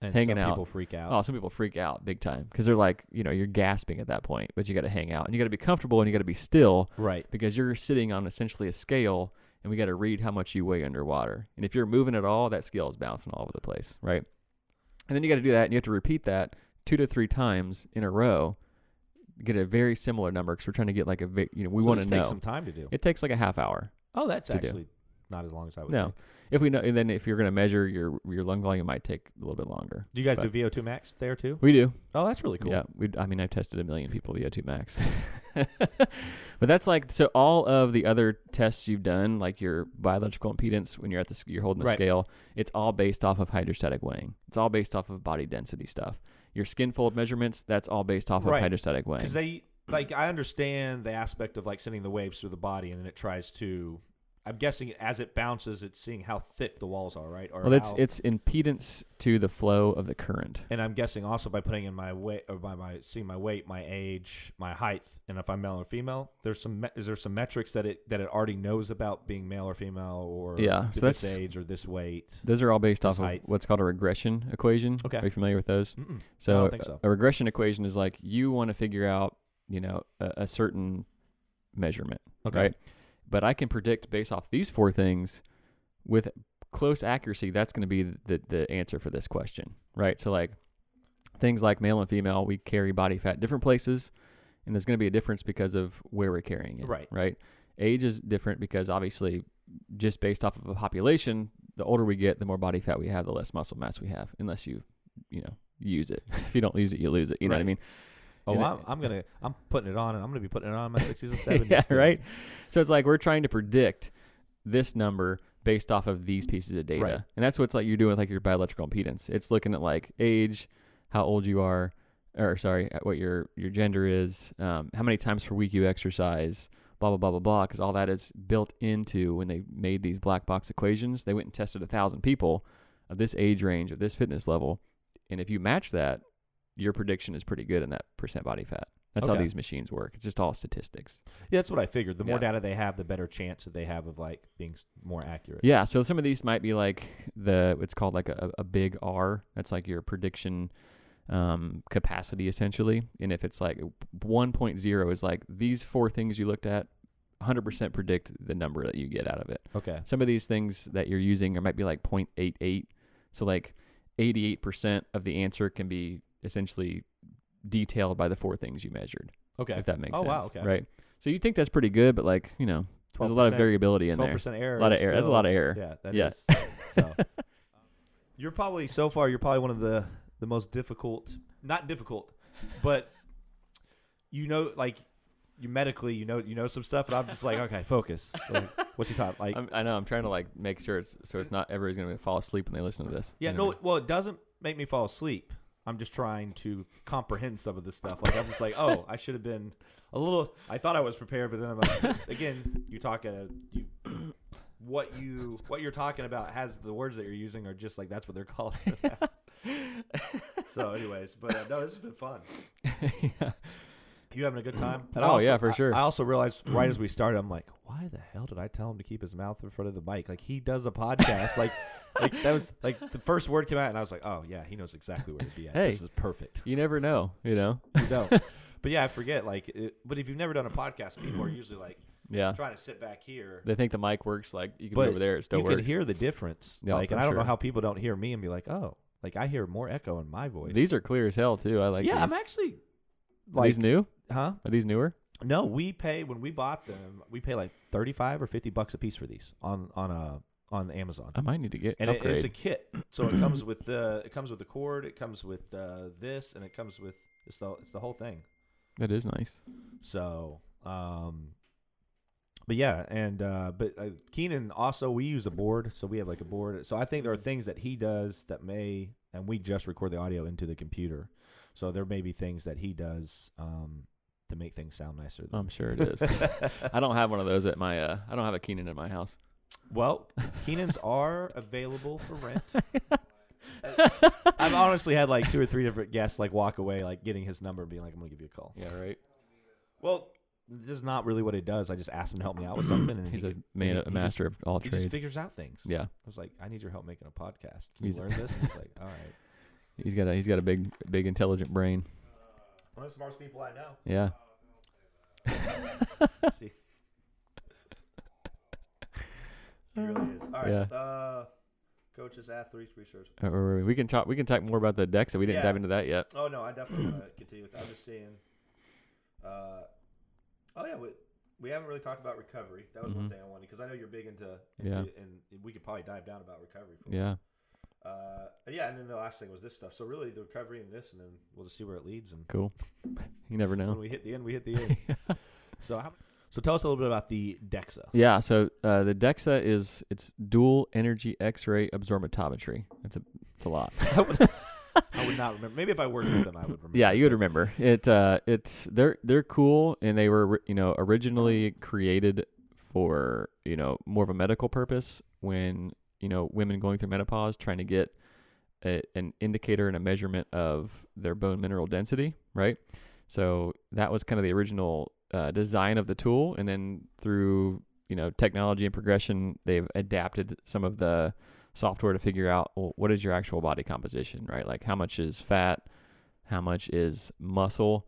And hanging some out. People freak out. Oh, some people freak out big time because they're like, you know, you're gasping at that point, but you got to hang out and you got to be comfortable and you got to be still. Right. Because you're sitting on essentially a scale and we got to read how much you weigh underwater. And if you're moving at all, that scale is bouncing all over the place. Right. And then you got to do that and you have to repeat that two to three times in a row, get a very similar number because we're trying to get like a, you know, we so want to know. It takes some time to do. It takes like a half hour. Oh, that's actually do. Not as long as I would no. think. If we know, and then if you're going to measure your your lung volume, it might take a little bit longer. Do you guys but do V O two max there too? We do. Oh, that's really cool. Yeah, we, I mean, I've tested a million people V O two max, but that's like so. All of the other tests you've done, like your biological impedance, when you're at the you're holding the right. scale, it's all based off of hydrostatic weighing. It's all based off of body density stuff. Your skin fold measurements, that's all based off right. of hydrostatic weighing. Because they like, I understand the aspect of like sending the waves through the body, and then it tries to, I'm guessing as it bounces, it's seeing how thick the walls are, right? Or well, it's how, it's impedance to the flow of the current. And I'm guessing also by putting in my weight, or by my seeing my weight, my age, my height, and if I'm male or female, there's some is there some metrics that it that it already knows about being male or female, or yeah, so this age or this weight. Those are all based off height. Of what's called a regression equation. Okay, are you familiar with those? Mm-mm. So, I don't think so a regression equation is like you want to figure out you know a, a certain measurement, okay. right? But I can predict based off these four things with close accuracy, that's going to be the, the answer for this question, right? So like things like male and female, we carry body fat different places, and there's going to be a difference because of where we're carrying it, right? Right. Age is different because obviously just based off of a population, the older we get, the more body fat we have, the less muscle mass we have, unless you, you know, use it. If you don't use it, you lose it. You right. know what I mean? Oh, I'm, I'm gonna, I'm putting it on, and I'm gonna be putting it on in my sixties and seventies. Yeah, right. So it's like we're trying to predict this number based off of these pieces of data, right. and that's what's like you're doing with like your bioelectrical impedance. It's looking at like age, how old you are, or sorry, what your your gender is, um, how many times per week you exercise, blah blah blah blah blah. Because all that is built into when they made these black box equations. They went and tested a thousand people of this age range, of this fitness level, and if you match that, your prediction is pretty good in that percent body fat. That's okay. how these machines work. It's just all statistics. Yeah, that's what I figured. The yeah. more data they have, the better chance that they have of like being more accurate. Yeah, so some of these might be like the, it's called like a, a big R. That's like your prediction um, capacity essentially. And if it's like one point oh is like these four things you looked at, one hundred percent predict the number that you get out of it. Okay. Some of these things that you're using, it might be like zero point eight eight. So like eighty-eight percent of the answer can be essentially detailed by the four things you measured. Okay. If that makes oh, sense. Oh, wow, okay. Right? So you think that's pretty good, but like, you know, there's a lot of variability in there. twelve percent error. A lot of error. Still, that's a lot of error. Yeah, that yeah. is. So. You're probably, so far, you're probably one of the, the most difficult, not difficult, but you know, like, you medically, you know, you know some stuff, and I'm just like, okay, focus. Like, what's your thought? Like, I'm, I know, I'm trying to like make sure it's, so it's not everybody's going to fall asleep when they listen to this. Yeah, you know no, what I mean? Well, it doesn't make me fall asleep. I'm just trying to comprehend some of this stuff. Like I'm just like, oh, I should have been a little. I thought I was prepared, but then I'm like, again, you talk a, you, what you what you're talking about has the words that you're using are just like that's what they're called. So, anyways, but uh, no, this has been fun. Yeah. You having a good time? And oh also, yeah, for sure. I, I also realized right as we started, I'm like, why the hell did I tell him to keep his mouth in front of the mic? Like he does a podcast. like, like that was like the first word came out, and I was like, oh yeah, he knows exactly where to be at. Hey, this is perfect. You never know, you know. You don't. But yeah, I forget. Like, it, but if you've never done a podcast before, you're usually like, yeah, trying to sit back here. They think the mic works. Like you can but go over there, it still you works. You can hear the difference. Yeah, like, and I don't sure. know how people don't hear me and be like, oh, like I hear more echo in my voice. These are clear as hell too. I like. Yeah, these. I'm actually. Like, are these new? Huh? Are these newer? No, we pay when we bought them. We pay like thirty-five or fifty bucks a piece for these on on a on Amazon. I might need to get and it, it's a kit, so it comes with the it comes with the cord, it comes with uh, this, and it comes with it's the it's the whole thing. That is nice. So, um, but yeah, and uh, but uh, Keenan also we use a board, so we have like a board. So I think there are things that he does that may, and we just record the audio into the computer. So there may be things that he does um, to make things sound nicer. Than I'm sure it is. I don't have one of those at my. Uh, I don't have a Keenan at my house. Well, Keenans are available for rent. I've honestly had like two or three different guests like walk away like getting his number and being like, "I'm gonna give you a call." Yeah, right. Well, this is not really what he does. I just asked him to help me out with something, and he's he, a man, he, a master just, of all he trades. He just figures out things. Yeah, I was like, "I need your help making a podcast. Can he's you learn this?" And he's like, "All right." He's got a he's got a big big intelligent brain. One of the smartest people I know. Yeah. See. He really is. All right. Yeah. Uh, coaches, athletes, research. Uh, we can talk. We can talk more about the DEXA. We didn't yeah. dive into that yet. Oh no, I definitely want to continue with that. I'm just seeing. Uh, oh yeah, we we haven't really talked about recovery. That was mm-hmm. one thing I wanted because I know you're big into, into yeah. and we could probably dive down about recovery. For yeah. Uh, yeah, and then the last thing was this stuff. So really, the recovery and this, and then we'll just see where it leads. And cool, you never know. When we hit the end, we hit the end. yeah. So, how, so tell us a little bit about the DEXA. Yeah, so uh, the DEXA is it's dual energy X-ray absorptometry. It's a it's a lot. I I would not remember. Maybe if I worked with them, I would remember. Yeah, you would remember it. Uh, it's they're they're cool, and they were you know originally created for you know more of a medical purpose when you know women going through menopause trying to get a, an indicator and a measurement of their bone mineral density, right? So that was kind of the original uh, design of the tool, and then through you know technology and progression, they've adapted some of the software to figure out, well, what is your actual body composition, right? Like how much is fat, how much is muscle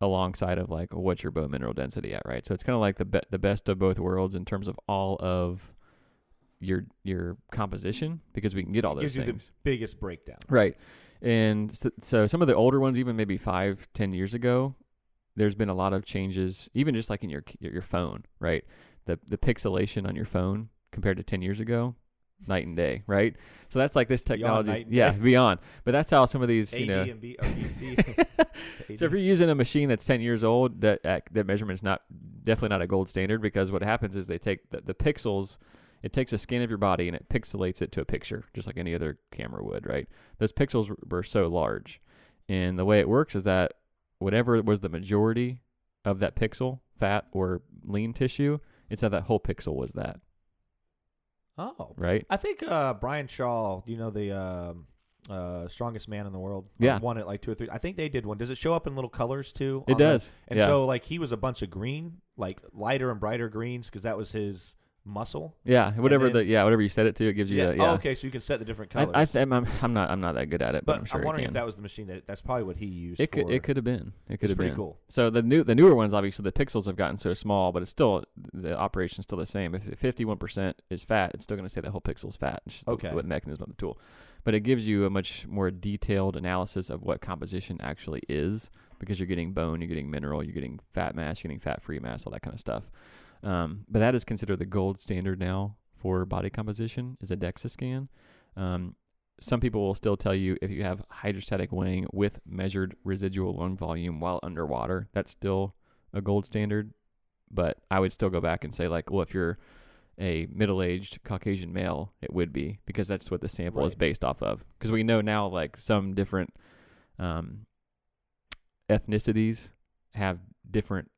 alongside of like what's your bone mineral density at, right? So it's kind of like the be- the best of both worlds in terms of all of your your composition, because we can get all those things. It gives you the biggest breakdown. Right. And so, so some of the older ones, even maybe five, ten years ago, there's been a lot of changes, even just like in your your phone, right? The the pixelation on your phone compared to ten years ago, night and day, right? So that's like this technology, yeah, day. beyond. But that's how some of these, you know. So if you're using a machine that's ten years old, that that measurement's not definitely not a gold standard, because what happens is they take the, the pixels, it takes a scan of your body and it pixelates it to a picture, just like any other camera would, right? Those pixels were so large, and the way it works is that whatever was the majority of that pixel, fat or lean tissue, it's that that whole pixel was that. Oh, right. I think uh, Brian Shaw, you know, the um, uh, strongest man in the world, yeah, won it like two or three. I think they did one. Does it show up in little colors too? It does. That? And yeah. so, like, he was a bunch of green, like lighter and brighter greens, because that was his muscle. Yeah, whatever then, the yeah whatever you set it to, it gives you. Yeah. The, yeah. Oh, okay, so you can set the different colors. I, I th- I'm, I'm not I'm not that good at it, but, but I'm, sure I'm wondering if that was the machine that that's probably what he used. It could for, it could have been. It could have been. Pretty cool. So the new the newer ones, obviously the pixels have gotten so small, but it's still the operation's still the same. If fifty-one percent is fat, it's still going to say the whole pixel's fat. It's just okay. the, the mechanism of the tool, but it gives you a much more detailed analysis of what composition actually is, because you're getting bone, you're getting mineral, you're getting fat mass, you're getting fat-free mass, all that kind of stuff. Um, but that is considered the gold standard now for body composition, is a DEXA scan. Um, some people will still tell you if you have hydrostatic weighing with measured residual lung volume while underwater, that's still a gold standard. But I would still go back and say, like, well, if you're a middle-aged Caucasian male, it would be, because that's what the sample right. is based off of. Because we know now, like, some different um, ethnicities have different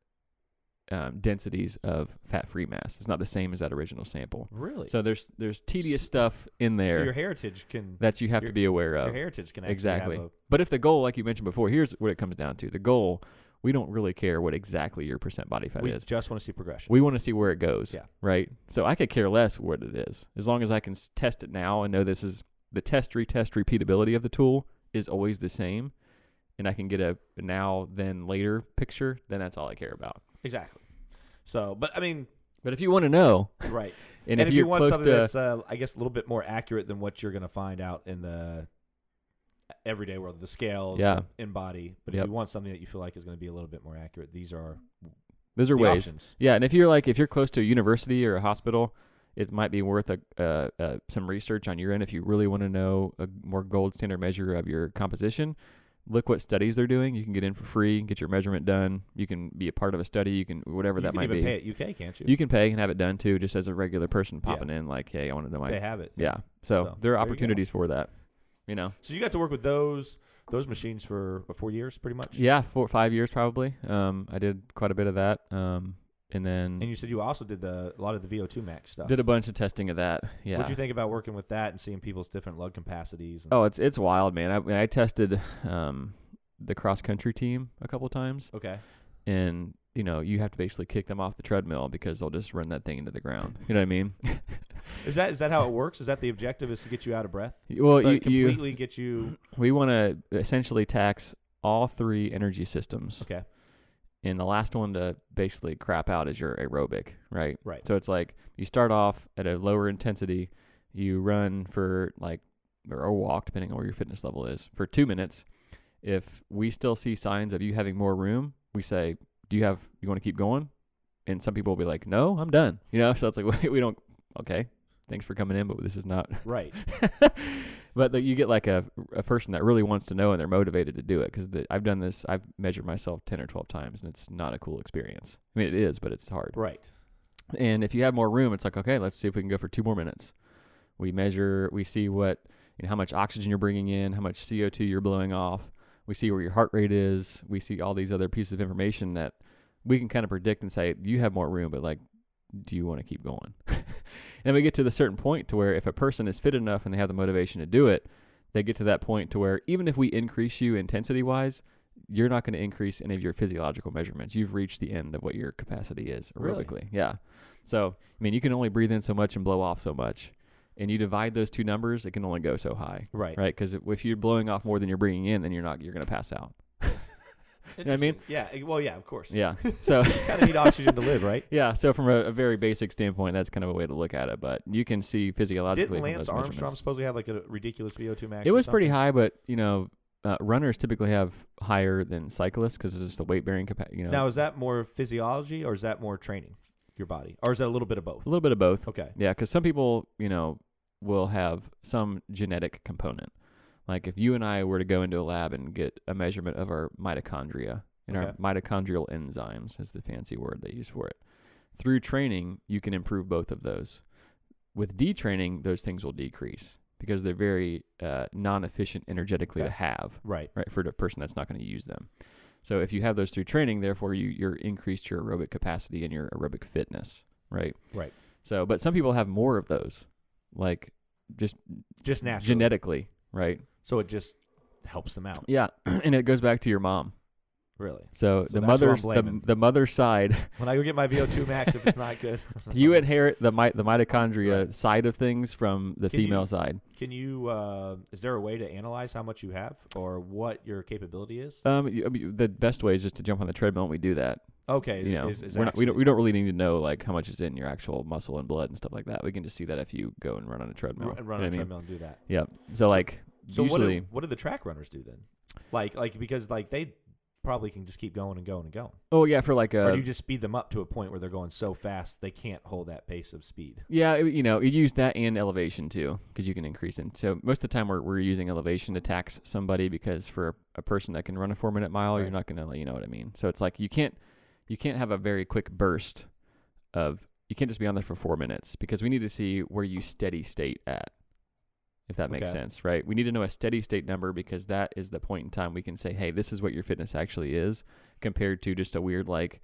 Um, densities of fat-free mass. It's not the same as that original sample. Really? So there's there's tedious stuff in there. So your heritage can... That you have your, to be aware of. Your heritage can actually Exactly. have a... But if the goal, like you mentioned before, here's what it comes down to. The goal, we don't really care what exactly your percent body fat we is. We just want to see progression. We want to see where it goes. Yeah. Right? So I could care less what it is. As long as I can test it now and know this is... The test, retest, repeatability of the tool is always the same, and I can get a now, then, later picture, then that's all I care about. Exactly. So, but I mean, but if you want to know, right, and, and if, if you want something to, that's, uh, I guess, a little bit more accurate than what you're going to find out in the everyday world, the scales, yeah, in body. But yep. if you want something that you feel like is going to be a little bit more accurate, these are those are the ways. Options. Yeah, and if you're like, if you're close to a university or a hospital, it might be worth a uh, uh, some research on your end if you really want to know a more gold standard measure of your composition. Look what studies they're doing. You can get in for free, get your measurement done. You can be a part of a study. You can, whatever that might be. You can even pay at U K, can't you? You can pay and have it done too, just as a regular person popping yeah. in like, hey, I want to know my... They have it. Yeah. So, so there are there opportunities for that, you know. So you got to work with those those machines for four years pretty much? Yeah, four five years probably. Um, I did quite a bit of that. Um, and then... And you said you also did the a lot of the V O two max stuff. Did a bunch of testing of that, yeah. What did you think about working with that and seeing people's different lug capacities? And oh, it's it's wild, man. I I tested um, the cross-country team a couple times. Okay. And, you know, you have to basically kick them off the treadmill because they'll just run that thing into the ground. You know what I mean? Is that is that how it works? Is that the objective, is to get you out of breath? Well, you, completely you, get you... We want to essentially tax all three energy systems. Okay. And the last one to basically crap out is your aerobic, right? Right. So it's like you start off at a lower intensity, you run for like, or walk, depending on where your fitness level is, for two minutes. If we still see signs of you having more room, we say, do you have, you want to keep going? And some people will be like, no, I'm done. You know, so it's like, we don't, okay, thanks for coming in, but this is not. Right. But the, you get like a, a person that really wants to know and they're motivated to do it, because I've done this. I've measured myself ten or twelve times, and it's not a cool experience. I mean, it is, but it's hard. Right. And if you have more room, it's like, okay, let's see if we can go for two more minutes. We measure, we see what you know, how much oxygen you're bringing in, how much C O two you're blowing off. We see where your heart rate is. We see all these other pieces of information that we can kind of predict and say, you have more room, but like, do you want to keep going? And we get to the certain point to where if a person is fit enough and they have the motivation to do it, they get to that point to where even if we increase you intensity-wise, you're not going to increase any of your physiological measurements. You've reached the end of what your capacity is aerobically. Really? Yeah. So, I mean, you can only breathe in so much and blow off so much. And you divide those two numbers, it can only go so high. Right. Right? Because if you're blowing off more than you're bringing in, then you're not, you're going to pass out. You know what I mean? Yeah. Well, yeah, of course. Yeah. So you kind of need oxygen to live, right? Yeah. So from a, a very basic standpoint, that's kind of a way to look at it. But you can see physiologically. Did Lance Armstrong supposedly have like a ridiculous V O two max? It was pretty high, but you know, uh, runners typically have higher than cyclists because it's just the weight bearing capacity. You know. Now, is that more physiology or is that more training your body, or is that a little bit of both? A little bit of both. Okay. Yeah, because some people, you know, will have some genetic component. Like if you and I were to go into a lab and get a measurement of our mitochondria and okay. our mitochondrial enzymes is the fancy word they use for it. Through training, you can improve both of those. With detraining, those things will decrease because they're very uh, non-efficient energetically okay. to have. Right. Right. For the person that's not going to use them. So if you have those through training, therefore you, you're increased your aerobic capacity and your aerobic fitness. Right. Right. So, but some people have more of those, like just, just naturally. Genetically. Right. So it just helps them out. Yeah, and it goes back to your mom. Really? So, so the mother's the, the mother's side. When I go get my V O two max, if it's not good, you inherit the mi the mitochondria right. side of things from the can female you, side. Can you? Uh, is there a way to analyze how much you have or what your capability is? Um, you, I mean, the best way is just to jump on the treadmill and we do that. Okay. Is, you know, is, is we're not, we don't we don't really need to know like how much is in your actual muscle and blood and stuff like that. We can just see that if you go and run on a treadmill. R and run you know on a treadmill mean? And do that. Yeah. So, so like. So usually, what do, what do the track runners do then? Like, like because like they probably can just keep going and going and going. Oh yeah, for like a. Or do you just speed them up to a point where they're going so fast they can't hold that pace of speed? Yeah, you know, you use that and elevation too because you can increase it. So most of the time we're we're using elevation to tax somebody because for a person that can run a four minute mile, right. you're not gonna, you know what I mean. So it's like you can't you can't have a very quick burst of you can't just be on there for four minutes because we need to see where you steady state at. If that makes okay. sense, right? We need to know a steady state number because that is the point in time we can say, hey, this is what your fitness actually is compared to just a weird like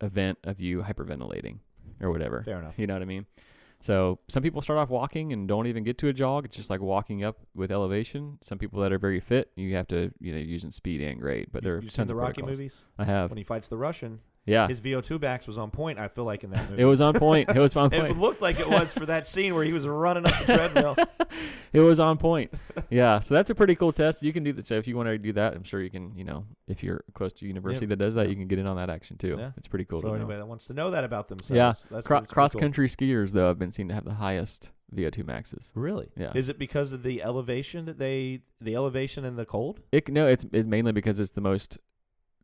event of you hyperventilating or whatever. Fair enough. You know what I mean? So some people start off walking and don't even get to a jog. It's just like walking up with elevation. Some people that are very fit, you have to, you know, using speed and grade. But there you, are you've seen the Rocky movies? I have. When he fights the Russian. Yeah. His V O two max was on point, I feel like, in that movie. It was on point. It was on point. It looked like it was for that scene where he was running up the treadmill. It was on point. Yeah. So that's a pretty cool test. You can do that. So if you want to do that, I'm sure you can, you know, if you're close to a university yeah. that does that, yeah. you can get in on that action too. Yeah. It's pretty cool. So to anybody know. That wants to know that about themselves. Yeah. That's Cro cross-country cool. skiers, though, have been seen to have the highest V O two maxes. Really? Yeah. Is it because of the elevation that they, the elevation and the cold? It, no, it's, it's mainly because it's the most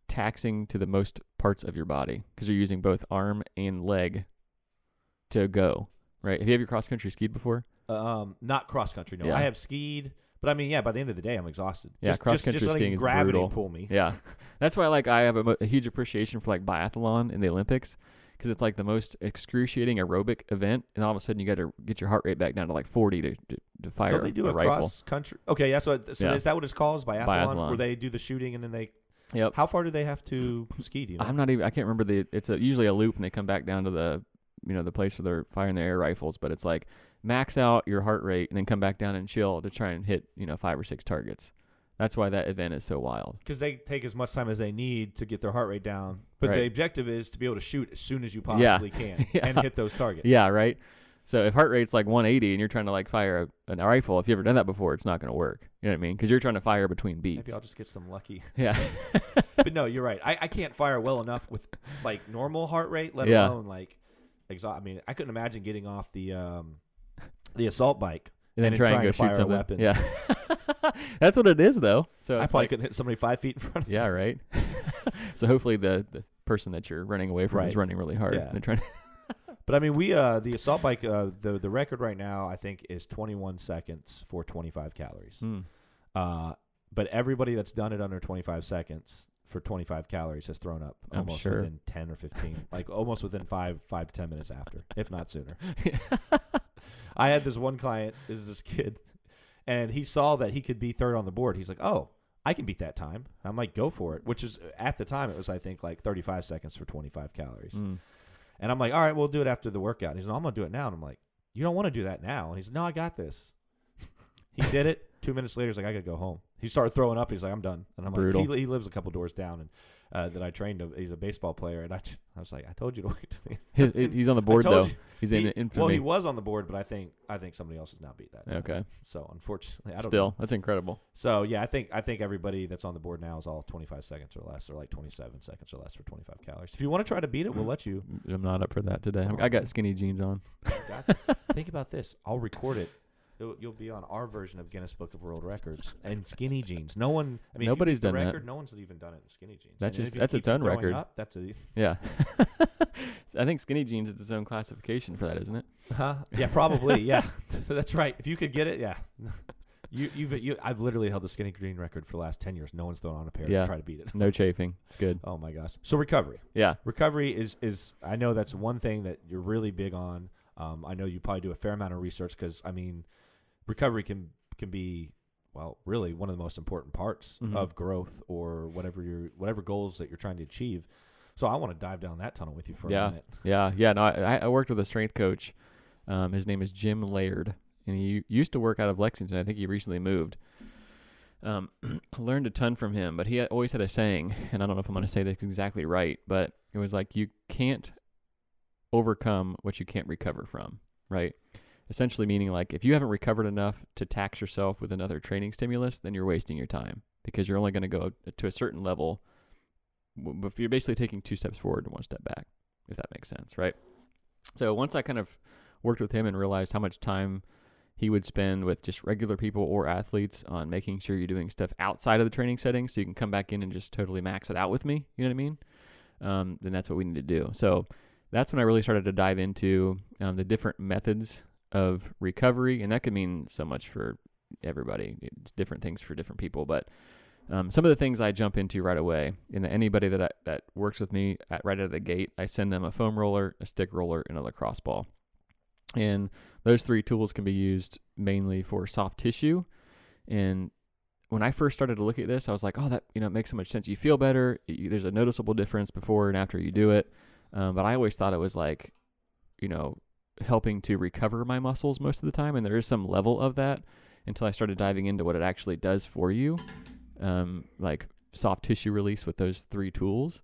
taxing to the most parts of your body because you're using both arm and leg to go, right? Have you ever cross-country skied before? Um, not cross-country, no. Yeah. I have skied, but I mean, yeah, by the end of the day, I'm exhausted. Yeah, cross-country skiing is brutal. Just letting gravity pull me. Yeah. That's why like I have a, a huge appreciation for like biathlon in the Olympics because it's like the most excruciating aerobic event, and all of a sudden you got to get your heart rate back down to like forty to, to, to fire a rifle. Don't they do a cross-country? Okay, yeah, so, so yeah. is that what it's called, is biathlon, biathlon, where they do the shooting and then they... Yep. How far do they have to ski? Do you know? I'm not even. I can't remember the. It's a, usually a loop, and they come back down to the, you know, the place where they're firing their air rifles. But it's like max out your heart rate, and then come back down and chill to try and hit, you know, five or six targets. That's why that event is so wild. Because they take as much time as they need to get their heart rate down, but right. the objective is to be able to shoot as soon as you possibly yeah. can yeah. and hit those targets. Yeah. Right. So if heart rate's like one eighty and you're trying to like fire a, an rifle, if you've ever done that before, it's not going to work. You know what I mean? Because you're trying to fire between beats. Maybe I'll just get some lucky. Yeah. But no, you're right. I, I can't fire well enough with like normal heart rate, let yeah. alone like exhaust. I mean, I couldn't imagine getting off the um, the assault bike and then and trying, trying to fire something. A weapon. Yeah. That's what it is, though. So I probably like, couldn't hit somebody five feet in front of me. Yeah, right. So hopefully the, the person that you're running away from right. is running really hard. Yeah. And trying to but I mean, we uh, the assault bike, uh, the the record right now, I think, is twenty-one seconds for twenty-five calories. Mm. Uh, but everybody that's done it under twenty-five seconds for twenty-five calories has thrown up I'm almost sure. within ten or fifteen, like almost within five five to ten minutes after, if not sooner. Yeah. I had this one client. This is this kid, And he saw that he could be third on the board. He's like, oh, I can beat that time. I'm like, go for it. Which is, at the time, it was, I think, like thirty-five seconds for twenty-five calories. Mm. And I'm like, all right, we'll do it after the workout. And he's like, no, I'm going to do it now. And I'm like, you don't want to do that now. And he's like, no, I got this. He did it. Two minutes later, he's like, I got to go home. He started throwing up. He's like, I'm done. And I'm Brutal. like, he, he lives a couple doors down. And uh, that I trained him. He's a baseball player. And I, I was like, I told you to wait. He, he's on the board, though. You. He's he, in infamy. Well, he was on the board, but I think I think somebody else has now beat that time. Okay. So, unfortunately, I don't Still, know. That's incredible. So, yeah, I think I think everybody that's on the board now is all twenty-five seconds or less, or like twenty-seven seconds or less for twenty-five calories. If you want to try to beat it, we'll let you. I'm not up for that today. I got skinny jeans on. Think about this. I'll record it. It'll, you'll be on our version of Guinness Book of World Records and skinny jeans. No one, I mean, nobody's done record, that. No one's even done it in skinny jeans. That's and just that's its own record. Up, that's a yeah. I think skinny jeans is its own classification for that, isn't it? Huh? Yeah, probably. Yeah, that's right. If you could get it, yeah. You, you've, you, I've literally held the skinny jean record for the last ten years. No one's thrown on a pair yeah. to try to beat it. No chafing. It's good. Oh my gosh. So recovery. Yeah. Recovery is is I know that's one thing that you're really big on. Um, I know you probably do a fair amount of research because I mean. Recovery can can be, well, really one of the most important parts mm-hmm. of growth or whatever your whatever goals that you're trying to achieve. So I want to dive down that tunnel with you for yeah. a minute. Yeah, yeah. No, I, I worked with a strength coach. Um, his name is Jim Laird, and he used to work out of Lexington. I think he recently moved. Um, learned a ton from him, but he always had a saying, and I don't know if I'm going to say this exactly right, but it was like, you can't overcome what you can't recover from, right? Essentially meaning like if you haven't recovered enough to tax yourself with another training stimulus, then you're wasting your time because you're only going to go to a certain level. But you're basically taking two steps forward and one step back, if that makes sense, right? So once I kind of worked with him and realized how much time he would spend with just regular people or athletes on making sure you're doing stuff outside of the training setting so you can come back in and just totally max it out with me, you know what I mean? Um, then that's what we need to do. So that's when I really started to dive into um, the different methods of recovery, and that could mean so much for everybody. It's different things for different people, but um, some of the things I jump into right away, and anybody that I, that works with me at, right out of the gate, I send them a foam roller, a stick roller, and a lacrosse ball. And those three tools can be used mainly for soft tissue. And when I first started to look at this, I was like, oh, that you know, it makes so much sense. You feel better. You, there's a noticeable difference before and after you do it. Um, but I always thought it was like, you know, helping to recover my muscles most of the time, and there is some level of that until I started diving into what it actually does for you, um, like soft tissue release with those three tools.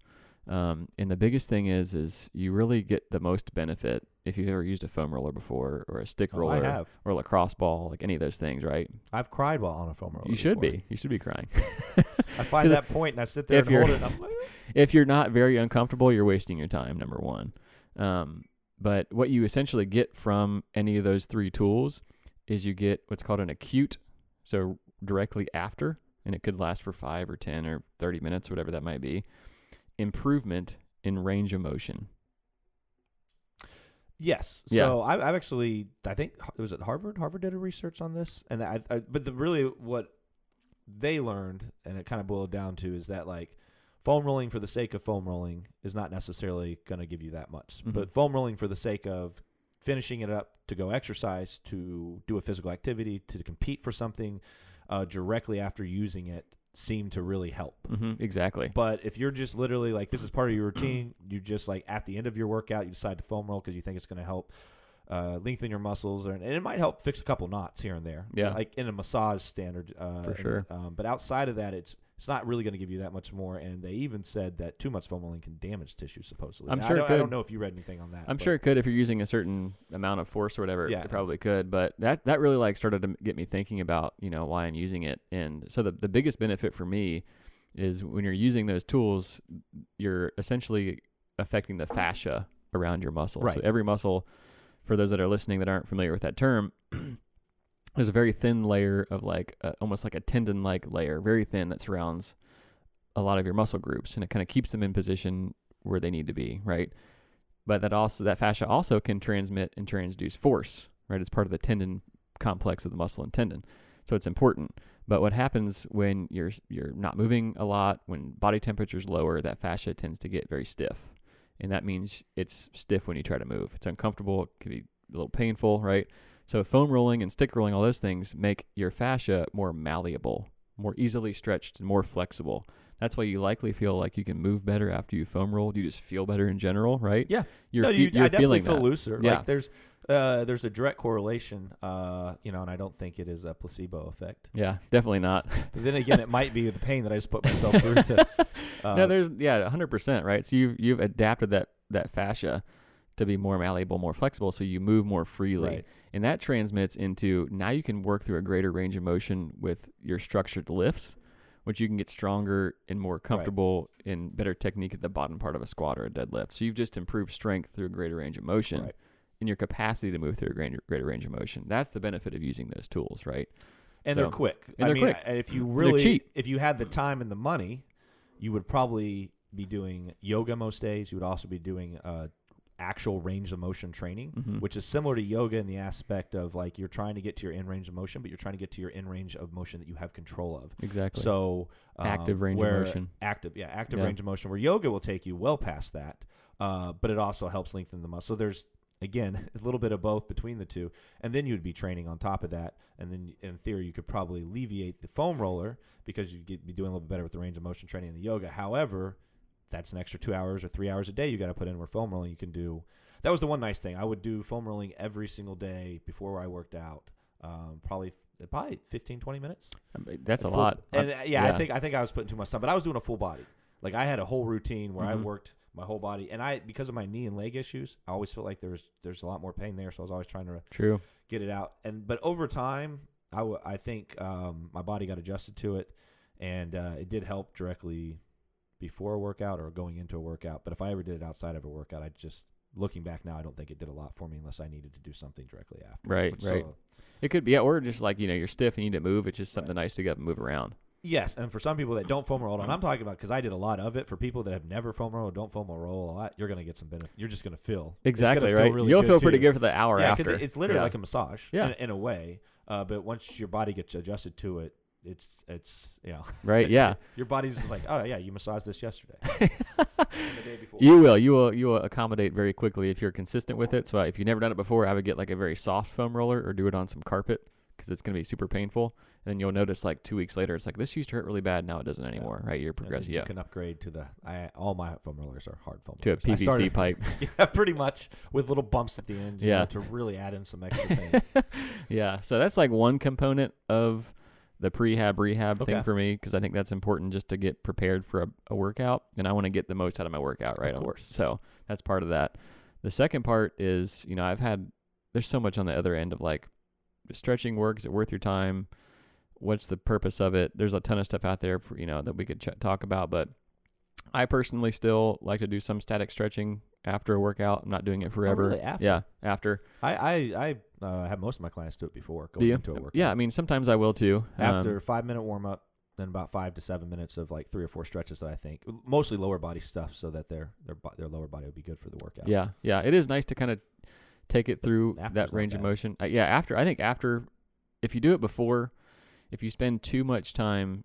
Um, and the biggest thing is is you really get the most benefit if you've ever used a foam roller before or a stick oh, roller I have. Or a lacrosse ball, like any of those things, right? I've cried while on a foam roller. You should before. be. You should be crying. I find that point and I sit there and hold it. I'm like, if you're not very uncomfortable, you're wasting your time, number one. Um, But what you essentially get from any of those three tools is you get what's called an acute, so directly after, and it could last for five or ten or thirty minutes, whatever that might be, improvement in range of motion. Yes. Yeah. So I've, I've actually, I think, was it Harvard? Harvard did a research on this. and I, I, But the, really what they learned, and it kind of boiled down to, is that like, foam rolling for the sake of foam rolling is not necessarily going to give you that much. Mm-hmm. But foam rolling for the sake of finishing it up to go exercise, to do a physical activity, to compete for something uh, directly after using it seemed to really help. Mm-hmm. Exactly. But if you're just literally like, this is part of your routine, you just like at the end of your workout, you decide to foam roll because you think it's going to help uh, lengthen your muscles. Or, and it might help fix a couple knots here and there. Yeah. Like in a massage standard. Uh, for sure. And, um, but outside of that, it's, It's not really going to give you that much more, and they even said that too much foam rolling can damage tissue, supposedly. I'm now, sure I don't, it could. I don't know if you read anything on that. I'm but. sure it could if you're using a certain amount of force or whatever. Yeah. It probably could, but that, that really like started to get me thinking about, you know, why I'm using it. And so the, the biggest benefit for me is when you're using those tools, you're essentially affecting the fascia around your muscle. Right. So every muscle, for those that are listening that aren't familiar with that term, there's a very thin layer of like uh, almost like a tendon-like layer, very thin, that surrounds a lot of your muscle groups, and it kind of keeps them in position where they need to be, right? But that also that fascia also can transmit and transduce force, right? It's part of the tendon complex of the muscle and tendon, so it's important. But what happens when you're you're not moving a lot, when body temperature's lower, that fascia tends to get very stiff, and that means it's stiff when you try to move. It's uncomfortable. It can be a little painful, right? So foam rolling and stick rolling, all those things make your fascia more malleable, more easily stretched, and more flexible. That's why you likely feel like you can move better after you foam rolled. You just feel better in general, right? Yeah. You're, no, you, you're I definitely feeling feel that. looser. Yeah. Like there's uh, there's a direct correlation, uh, you know, and I don't think it is a placebo effect. Yeah, definitely not. But then again, it might be the pain that I just put myself through. To, uh, no, there's, yeah, one hundred percent, right? So you've, you've adapted that, that fascia to be more malleable, more flexible, so you move more freely. Right. And that transmits into now you can work through a greater range of motion with your structured lifts, which you can get stronger and more comfortable right. and better technique at the bottom part of a squat or a deadlift. So you've just improved strength through a greater range of motion right. and your capacity to move through a greater, greater range of motion. That's the benefit of using those tools, right? And so, they're quick. And I they're mean, quick. If you really, cheap. If you had the time and the money, you would probably be doing yoga most days. You would also be doing uh, actual range of motion training, mm-hmm. which is similar to yoga in the aspect of like you're trying to get to your in range of motion, but you're trying to get to your in range of motion that you have control of. Exactly. So um, active range of motion. Active, yeah, active yeah. range of motion. Where yoga will take you well past that, uh, but it also helps lengthen the muscle. So there's again a little bit of both between the two, and then you'd be training on top of that, and then in theory you could probably alleviate the foam roller because you'd get, be doing a little bit better with the range of motion training and the yoga. However, that's an extra two hours or three hours a day you got to put in where foam rolling you can do. That was the one nice thing. I would do foam rolling every single day before I worked out, um, probably probably fifteen, twenty minutes. I mean, that's and a full, lot. And uh, yeah, yeah, I think I think I was putting too much time, but I was doing a full body. Like I had a whole routine where mm-hmm. I worked my whole body, and I because of my knee and leg issues, I always felt like there was there's a lot more pain there, so I was always trying to True. get it out. And but over time, I, w- I think um, my body got adjusted to it, and uh, it did help directly before a workout or going into a workout. But if I ever did it outside of a workout, I just, looking back now, I don't think it did a lot for me unless I needed to do something directly after. Right, right. So, it could be, yeah, or just like, you know, you're stiff and you need to move. It's just something right. nice to get up and move around. Yes, and for some people that don't foam roll, and I'm talking about because I did a lot of it. For people that have never foam rolled, don't foam roll a lot, you're going to get some benefit. You're just going to feel. Exactly, feel right? Really You'll feel too. pretty good for the hour yeah, after. Yeah, because it's literally yeah. like a massage yeah. in, in a way. Uh, but once your body gets adjusted to it, It's, it's, you know, right. Yeah. Your body's just like, oh yeah, you massaged this yesterday. The day before. You will, you will, you will accommodate very quickly if you're consistent with it. So if you've never done it before, I would get like a very soft foam roller or do it on some carpet because it's going to be super painful. And then you'll notice like two weeks later, it's like, this used to hurt really bad. Now it doesn't anymore. Yeah. Right. You're progressing. Yeah. You can upgrade to the, I, all my foam rollers are hard foam rollers. To a P V C started, pipe. Yeah, pretty much with little bumps at the end you yeah. know, to really add in some extra pain. Yeah. So that's like one component of the prehab rehab okay. thing for me, because I think that's important just to get prepared for a, a workout, and I want to get the most out of my workout, right? Of course. So that's part of that. The second part is, you know, I've had, there's so much on the other end of like stretching work. Is it worth your time? What's the purpose of it? There's a ton of stuff out there, for, you know, that we could ch- talk about, but I personally still like to do some static stretching after a workout. I'm not doing it forever. Oh, really? After? Yeah, after. I I, I uh, have most of my clients do it before going into a workout. Yeah, I mean, sometimes I will too. After um, five-minute warm-up, then about five to seven minutes of like three or four stretches that I think, mostly lower body stuff so that their their their lower body would be good for the workout. Yeah, yeah. It is nice to kind of take it through that range of motion. Uh, yeah, after. I think after, if you do it before, if you spend too much time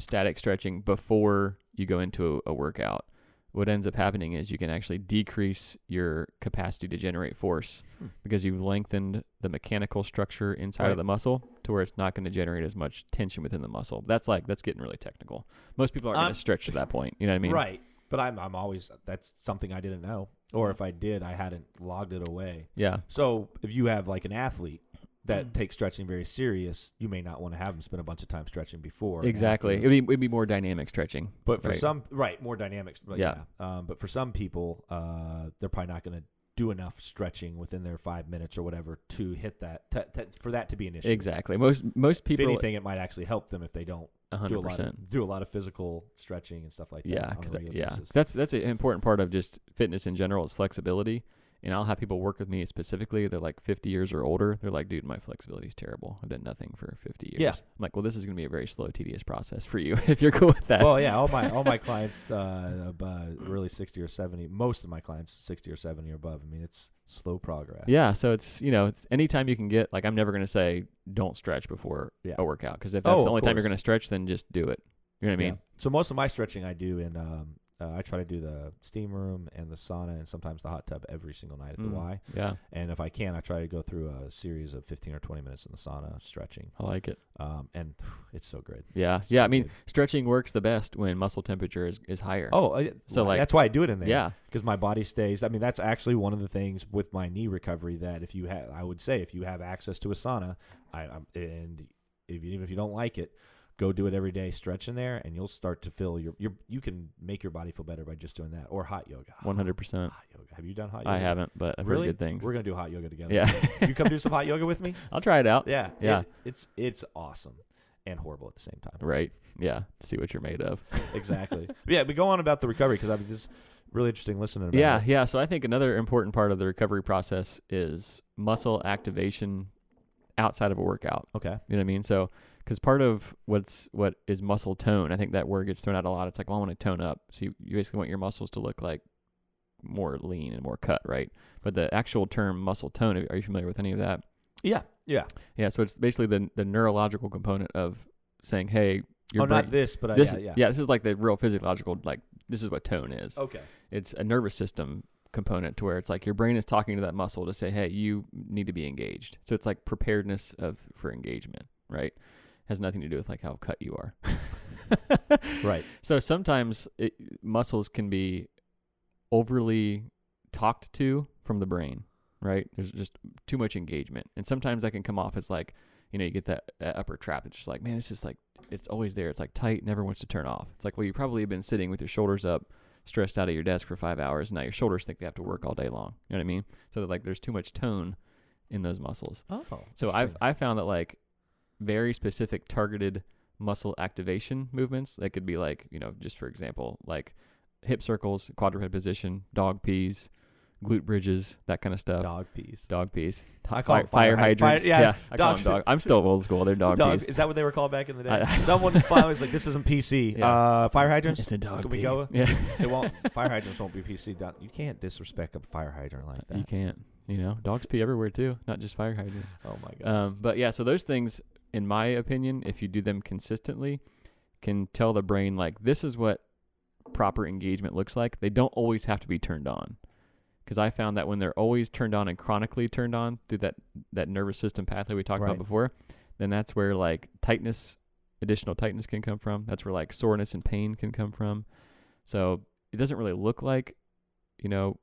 static stretching before you go into a, a workout, what ends up happening is you can actually decrease your capacity to generate force hmm. because you've lengthened the mechanical structure inside right. of the muscle to where it's not going to generate as much tension within the muscle. That's like, that's getting really technical. Most people aren't um, going to stretch to that point. You know what I mean? Right. But I'm, I'm always, that's something I didn't know. Or if I did, I hadn't logged it away. Yeah. So if you have like an athlete that takes stretching very serious, you may not want to have them spend a bunch of time stretching before. Exactly. It'd be, it'd be more dynamic stretching. But for right. some, right, more dynamics. Yeah. yeah. Um, but for some people, uh, they're probably not going to do enough stretching within their five minutes or whatever to hit that, t- t- for that to be an issue. Exactly. Most most people. If anything, it might actually help them if they don't one hundred percent. Do, a lot of, do a lot of physical stretching and stuff like that. Yeah. Cause that, yeah. That's, that's an important part of just fitness in general is flexibility. And I'll have people work with me specifically. They're like fifty years or older. They're like, dude, my flexibility is terrible. I've done nothing for fifty years. Yeah. I'm like, well, this is going to be a very slow, tedious process for you if you're cool with that. Well, yeah, all my all my clients, uh, really sixty or seventy. Most of my clients, sixty or seventy or above. I mean, it's slow progress. Yeah, so it's, you know, it's anytime you can get, like, I'm never going to say don't stretch before yeah. a workout. Because if that's oh, the only course. time you're going to stretch, then just do it. You know what I mean? Yeah. So most of my stretching I do in um, Uh, I try to do the steam room and the sauna and sometimes the hot tub every single night at the mm, Y. Yeah. And if I can, I try to go through a series of fifteen or twenty minutes in the sauna, stretching. I like it. Um, and it's so good. Yeah. It's yeah. So I mean, good. Stretching works the best when muscle temperature is, is higher. Oh, uh, so like, that's why I do it in there. Yeah. Because my body stays. I mean, that's actually one of the things with my knee recovery that if you have, I would say if you have access to a sauna I, I'm, and if you, even if you don't like it, go do it every day, stretch in there, and you'll start to feel your, your, you can make your body feel better by just doing that. Or hot yoga. one hundred percent. Hot yoga. Have you done hot yoga? I haven't, but I've really? heard good things. We're going to do hot yoga together. Yeah. You come do some hot yoga with me? I'll try it out. Yeah. Yeah. It, it's, it's awesome and horrible at the same time. Right. Yeah. See what you're made of. Exactly. Yeah. But go on about the recovery because I was just really interesting listening about Yeah. It. Yeah. So I think another important part of the recovery process is muscle activation outside of a workout. Okay. You know what I mean? So, because part of what's what is muscle tone, I think that word gets thrown out a lot. It's like, well, I want to tone up. So you, you basically want your muscles to look like more lean and more cut, right? But the actual term muscle tone, are you familiar with any of that? Yeah, yeah, yeah. So it's basically the the neurological component of saying, hey, your oh, brain, not this, but this, I, yeah, yeah, yeah. This is like the real physiological, like this is what tone is. Okay, it's a nervous system component to where it's like your brain is talking to that muscle to say, hey, you need to be engaged. So it's like preparedness of for engagement, right? Has nothing to do with like how cut you are. Right. So sometimes it, muscles can be overly talked to from the brain, right? There's just too much engagement. And sometimes that can come off as like, you know, you get that, that upper trap. It's just like, man, it's just like, it's always there. It's like tight, never wants to turn off. It's like, well, you probably have been sitting with your shoulders up, stressed out at your desk for five hours. And now your shoulders think they have to work all day long. You know what I mean? So that like there's too much tone in those muscles. Oh, so I've, I found that like, very specific targeted muscle activation movements that could be like, you know, just for example, like hip circles, quadruped position, dog peas, glute bridges, that kind of stuff. Dog peas. Dog peas. I call fire, fire hydrants. Fire, yeah, yeah, I dog, call them dog. I'm still old school. They're dog, dog peas. Is that what they were called back in the day? I, Someone finally was like, this isn't P C. Yeah. Uh, fire hydrants? It's a dog Can pee. we go? Yeah. It won't, fire hydrants won't be P C. You can't disrespect a fire hydrant like that. You can't. You know, dogs pee everywhere too, not just fire hydrants. Oh my gosh. Um, but yeah, so those things, in my opinion, if you do them consistently, can tell the brain like this is what proper engagement looks like. They don't always have to be turned on, because I found that when they're always turned on and chronically turned on through that, that nervous system pathway we talked right. about before, then that's where like tightness, additional tightness can come from. That's where like soreness and pain can come from. So it doesn't really look like, you know,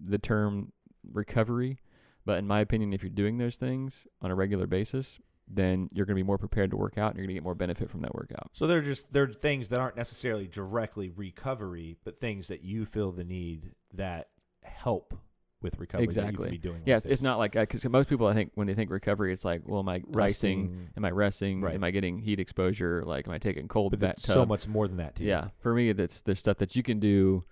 the term recovery, but in my opinion, if you're doing those things on a regular basis, then you're going to be more prepared to work out and you're going to get more benefit from that workout. So they're just, they're things that aren't necessarily directly recovery, but things that you feel the need that help with recovery. Exactly. That you can be doing. Yes. Like it's not like, because most people, I think when they think recovery, it's like, well, am I resting? Am I resting? Right. Am I getting heat exposure? Like, am I taking cold? But there's so much more than that too. Yeah. For me, that's, there's stuff that you can do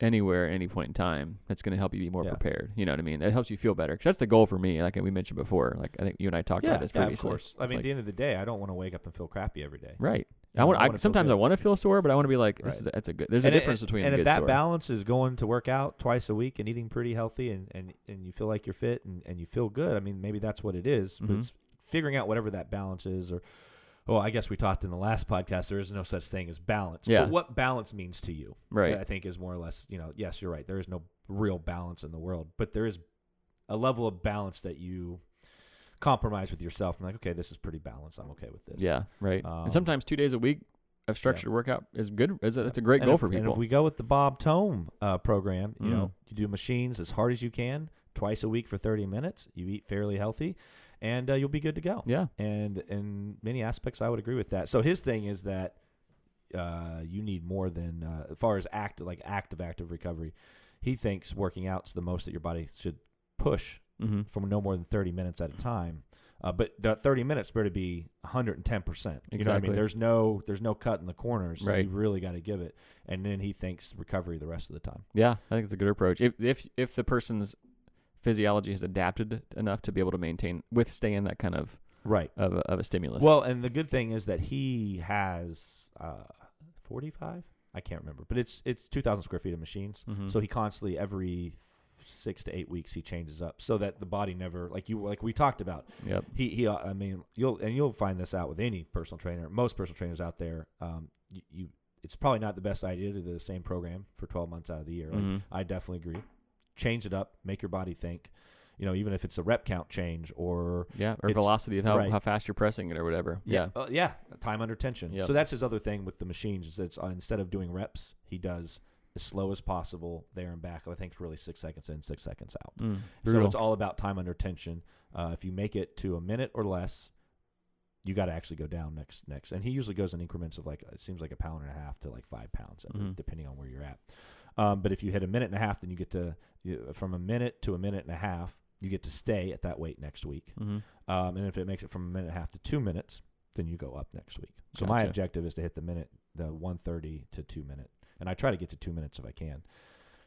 anywhere, at any point in time, that's going to help you be more yeah. prepared. You know what I mean? That helps you feel better. Cause that's the goal for me. Like we mentioned before, like I think you and I talked yeah, about this yeah, previously. Of course. I it's mean, like, at the end of the day, I don't want to wake up and feel crappy every day. Right. I want. I, I sometimes I want to feel sore, but I want to be like, this right. is that's a good. There's and a it, difference between. And a if good that sore. balance is going to work out twice a week and eating pretty healthy, and and, and you feel like you're fit and, and you feel good. I mean, maybe that's what it is. Mm-hmm. But it's figuring out whatever that balance is, or. Well, I guess we talked in the last podcast, there is no such thing as balance. Yeah. But what balance means to you, right? I think is more or less, you know, yes, you're right. There is no real balance in the world, but there is a level of balance that you compromise with yourself. I'm like, okay, this is pretty balanced. I'm okay with this. Yeah, right. Um, and sometimes two days a week of structured yeah. workout is good. Is a, that's a great and goal if, for people. And if we go with the Bob Tome uh, program, you mm. know, you do machines as hard as you can twice a week for thirty minutes. You eat fairly healthy. And uh, you'll be good to go. Yeah. And in many aspects, I would agree with that. So his thing is that uh, you need more than, uh, as far as act, like active, active recovery, he thinks working out's the most that your body should push mm-hmm. from no more than thirty minutes at a time. Uh, but that thirty minutes better be one hundred ten percent. Exactly. You know what I mean? There's no, there's no cut in the corners. So right. you really got to give it. And then he thinks recovery the rest of the time. Yeah, I think it's a good approach. If if if the person's physiology has adapted enough to be able to maintain, withstand that kind of right of a, of a stimulus. Well, and the good thing is that he has uh, forty-five. I can't remember, but it's it's two thousand square feet of machines. Mm-hmm. So he constantly every six to eight weeks he changes up, so that the body never like you like we talked about. Yep. He he. Uh, I mean, you'll and you'll find this out with any personal trainer, most personal trainers out there. Um, you, you it's probably not the best idea to do the same program for twelve months out of the year. Like, mm-hmm. I definitely agree. Change it up. Make your body think. You know, even if it's a rep count change or yeah, or velocity of how, right. how fast you're pressing it or whatever. Yeah, yeah, uh, yeah. Time under tension. Yep. So that's his other thing with the machines is that it's, uh, instead of doing reps, he does as slow as possible there and back. I think really six seconds in, six seconds out. Mm, so it's all about time under tension. Uh, if you make it to a minute or less, you got to actually go down next next. And he usually goes in increments of like it seems like a pound and a half to like five pounds, mm-hmm. depending on where you're at. Um, but if you hit a minute and a half, then you get to you, from a minute to a minute and a half. You get to stay at that weight next week. Mm-hmm. Um, and if it makes it from a minute and a half to two minutes, then you go up next week. So gotcha. My objective is to hit the minute, the one thirty to two minute. And I try to get to two minutes if I can.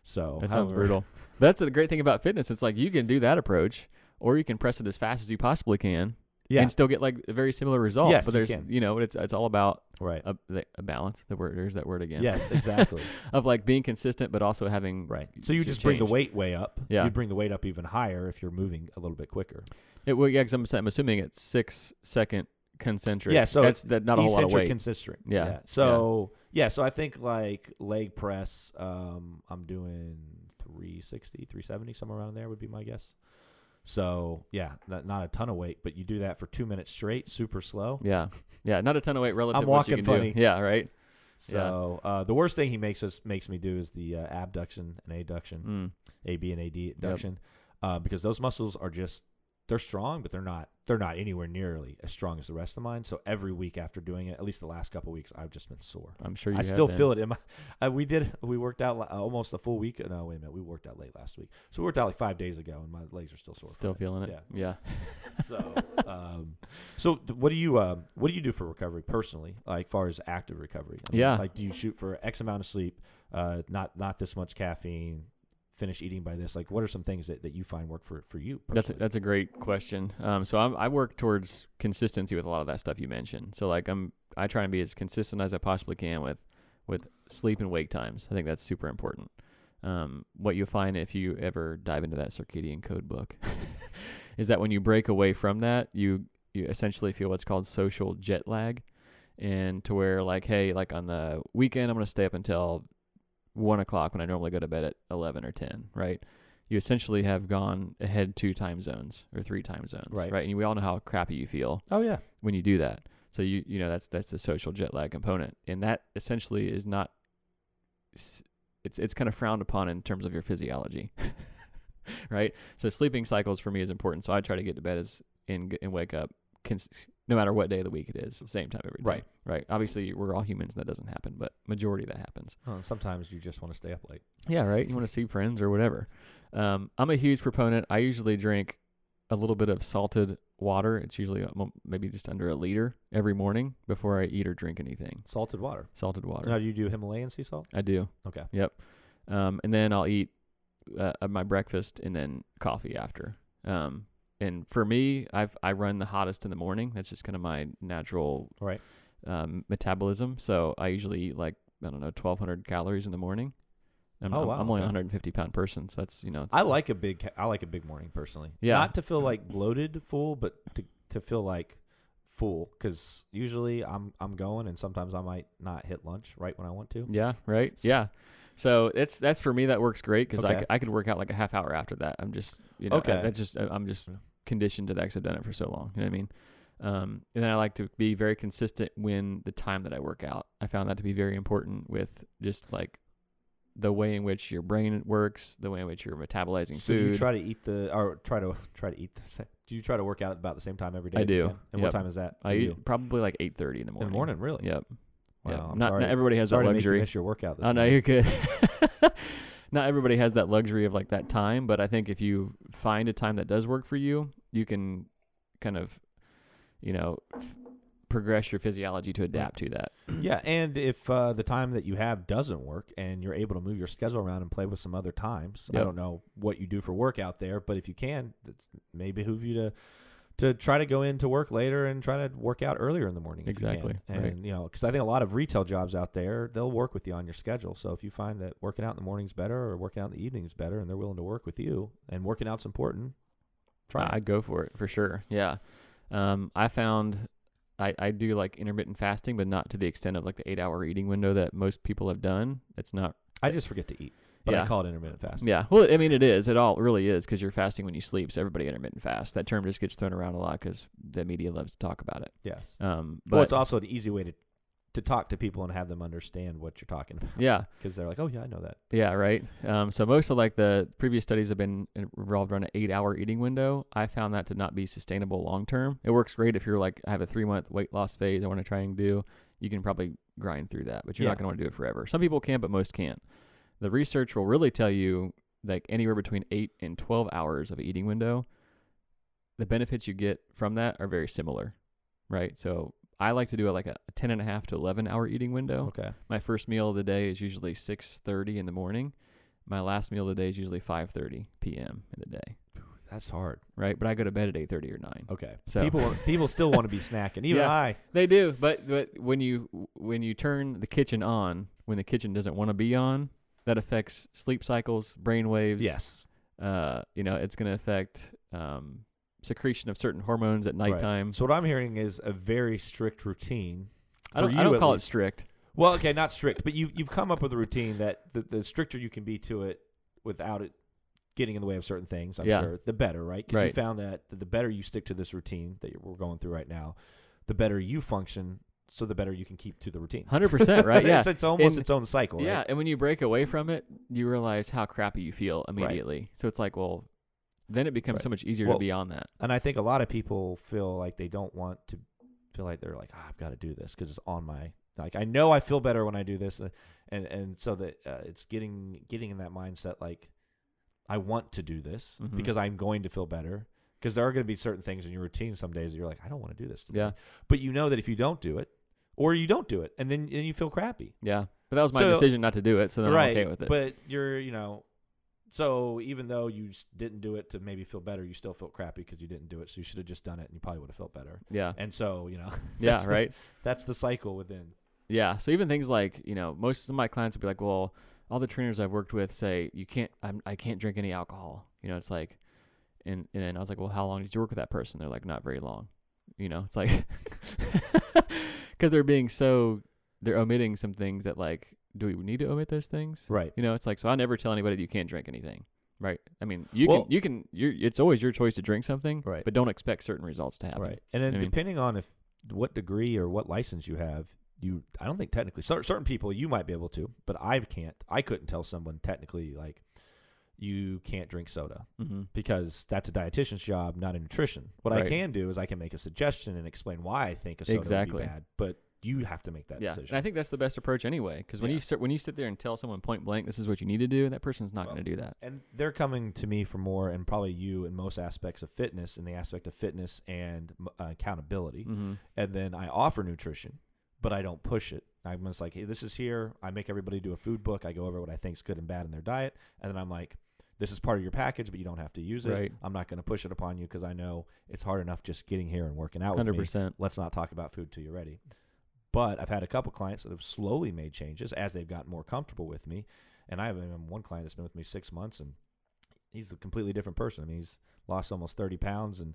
So that sounds however, brutal. That's the great thing about fitness. It's like you can do that approach or you can press it as fast as you possibly can yeah. and still get like a very similar result. Yes, but there's, you, you know, it's it's all about right. a, a balance. The word, there's that word again. Yes, exactly. Of like being consistent, but also having. Right. So you just change. Bring the weight way up. Yeah. You bring the weight up even higher if you're moving a little bit quicker. It will, yeah, because I'm, I'm assuming it's six second concentric. Yeah, so that's that not a whole lot of weight. Concentric. Yeah. yeah. So, yeah. yeah, so I think like leg press, um, I'm doing three sixty, three seventy, somewhere around there would be my guess. So, yeah, not, not a ton of weight, but you do that for two minutes straight, super slow. Yeah, yeah, not a ton of weight relative to what you can do. I'm walking funny. Yeah, right? So, yeah. Uh, the worst thing he makes us makes me do is the uh, abduction and adduction, mm. A B and A D adduction, yep. uh, because those muscles are just, they're strong, but they're not they're not anywhere nearly as strong as the rest of mine. So every week after doing it, at least the last couple of weeks, I've just been sore. I'm sure you I have still been. Feel it in my. Uh, we did. We worked out uh, almost a full week. No, wait a minute. We worked out late last week. So we worked out like five days ago, and my legs are still sore. Still feeling it. it. Yeah. yeah. So, um, so what do you uh, what do you do for recovery personally, like far as active recovery? I mean, yeah. Like, do you shoot for X amount of sleep? Uh, not not this much caffeine. Finish eating by this? Like, what are some things that, that you find work for, for you personally? That's a, that's a great question. Um, so I'm, I work towards consistency with a lot of that stuff you mentioned. So like I'm, I try and be as consistent as I possibly can with, with sleep and wake times. I think that's super important. Um, what you'll find if you ever dive into that circadian code book is that when you break away from that, you, you essentially feel what's called social jet lag, and to where like, hey, like on the weekend, I'm going to stay up until one o'clock when I normally go to bed at eleven or ten, right? You essentially have gone ahead two time zones or three time zones, right? right? And we all know how crappy you feel. Oh yeah. When you do that. So you, you know, that's, that's the social jet lag component. And that essentially is not, it's, it's kind of frowned upon in terms of your physiology, right? So sleeping cycles for me is important. So I try to get to bed as and, and wake up cons- no matter what day of the week it is, same time every day. Right. Right. Obviously, we're all humans and that doesn't happen, but majority of that happens. Oh, and sometimes you just want to stay up late. Yeah, right. You want to see friends or whatever. Um, I'm a huge proponent. I usually drink a little bit of salted water. It's usually maybe just under a liter every morning before I eat or drink anything. Salted water? Salted water. Now, do you do Himalayan sea salt? I do. Okay. Yep. Um, and then I'll eat uh, my breakfast and then coffee after. Um And for me, I've I run the hottest in the morning. That's just kind of my natural right. um, metabolism. So I usually eat like, I don't know, twelve hundred calories in the morning. I'm, oh, I'm, wow. I'm only a one hundred fifty pound person. So that's, you know. It's I like a big, I like a big morning personally. Yeah. Not to feel like bloated full, but to, to feel like full. Because usually I'm, I'm going and sometimes I might not hit lunch right when I want to. Yeah. Right. So. Yeah. So it's that's for me that works great because okay. I, I could work out like a half hour after that. I'm just you know okay. I, that's just I'm just conditioned to that because I've done it for so long. You know what I mean? Um, and then I like to be very consistent when the time that I work out. I found that to be very important with just like the way in which your brain works, the way in which you're metabolizing so food. Do you try to eat the or try to try to eat the do you try to work out about the same time every day? I do. And yep. What time is that? I you? Eat probably like eight thirty in the morning. In the morning, really? Yep. Wow, yeah, I'm not, sorry. Not everybody has sorry that luxury. To make you miss your workout this I know you're good. Not everybody has that luxury of like that time, but I think if you find a time that does work for you, you can kind of, you know, f- progress your physiology to adapt to that. Yeah, and if uh, the time that you have doesn't work and you're able to move your schedule around and play with some other times, yep. I don't know what you do for work out there, but if you can, it may behoove you to. To try to go into work later and try to work out earlier in the morning. Exactly. You and, right. you know, because I think a lot of retail jobs out there, they'll work with you on your schedule. So if you find that working out in the morning is better or working out in the evening is better and they're willing to work with you and working out's important, try uh, it. I'd go for it for sure. Yeah. Um, I found I, I do like intermittent fasting, but not to the extent of like the eight hour eating window that most people have done. It's not. I just forget to eat, but yeah. I call it intermittent fasting. Yeah. Well, I mean, it is. It all really is because you're fasting when you sleep. So everybody intermittent fasts. That term just gets thrown around a lot because the media loves to talk about it. Yes. Um, but well, it's also an easy way to to talk to people and have them understand what you're talking about. Yeah. Because they're like, oh yeah, I know that. Yeah. Right. Um, so most of like the previous studies have been revolved around an eight hour eating window. I found that to not be sustainable long-term. It works great if you're like, I have a three month weight loss phase I want to try and do. You can probably grind through that, but you're yeah. not going to want to do it forever. Some people can, but most can't. The research will really tell you like anywhere between eight and twelve hours of eating window, the benefits you get from that are very similar. Right. So I like to do like a ten and a half to eleven hour eating window. Okay. My first meal of the day is usually six thirty in the morning. My last meal of the day is usually five thirty p.m. in the day. That's hard. Right. But I go to bed at eight thirty or nine. Okay. So people, people still want to be snacking. Even yeah, I, they do. But, but when you, when you turn the kitchen on, when the kitchen doesn't want to be on, that affects sleep cycles, brain waves. Yes. Uh, you know, it's going to affect, um, secretion of certain hormones at nighttime. Right. So what I'm hearing is a very strict routine. I don't, I don't call least. it strict. Well, okay, not strict, but you, you've come up with a routine that the, the stricter you can be to it without it getting in the way of certain things, I'm yeah. sure, the better, right? Because right. you found that the better you stick to this routine that we're going through right now, the better you function, so the better you can keep to the routine. one hundred percent, right? Yeah. It's, it's almost and, its own cycle, yeah, right? And when you break away from it, you realize how crappy you feel immediately. Right. So it's like, well... Then it becomes right. so much easier well, to be on that. And I think a lot of people feel like they don't want to feel like they're like, oh, I've got to do this because it's on my, like, I know I feel better when I do this. And, and so that uh, it's getting, getting in that mindset, like, I want to do this mm-hmm. because I'm going to feel better. Because there are going to be certain things in your routine some days that you're like, I don't want to do this today. Yeah. But you know that if you don't do it, or you don't do it, and then and you feel crappy. Yeah. But that was my so, decision not to do it. So then right, I'm okay with it. But you're, you know, so even though you didn't do it to maybe feel better, you still felt crappy because you didn't do it. So you should have just done it and you probably would have felt better. Yeah. And so, you know. yeah, the, right. That's the cycle within. Yeah. So even things like, you know, most of my clients would be like, well, all the trainers I've worked with say, you can't, I'm, I can't drink any alcohol. You know, it's like, and, and I was like, well, how long did you work with that person? They're like, not very long. You know, it's like, because they're being so, they're omitting some things that like, do we need to omit those things? Right. You know, it's like, so I never tell anybody that you can't drink anything. Right. I mean, you well, can, you can, you're, it's always your choice to drink something, right. but don't expect certain results to happen. Right. And then I depending mean, on if what degree or what license you have, you, I don't think technically certain people you might be able to, but I can't, I couldn't tell someone technically like you can't drink soda mm-hmm. because that's a dietitian's job, not a nutrition. What right. I can do is I can make a suggestion and explain why I think a soda exactly. would be bad, but you have to make that yeah. decision. And I think that's the best approach anyway, because when yeah. you sit, when you sit there and tell someone point blank, this is what you need to do, that person's not well, going to do that. And they're coming to me for more, and probably you in most aspects of fitness, in the aspect of fitness and uh, accountability. Mm-hmm. And then I offer nutrition, but I don't push it. I'm just like, hey, this is here. I make everybody do a food book. I go over what I think is good and bad in their diet. And then I'm like, this is part of your package, but you don't have to use it. Right. I'm not going to push it upon you because I know it's hard enough just getting here and working out with one hundred percent. Me. Let's not talk about food till you're ready. But I've had a couple clients that have slowly made changes as they've gotten more comfortable with me. And I have one client that's been with me six months, and he's a completely different person. I mean, he's lost almost thirty pounds, and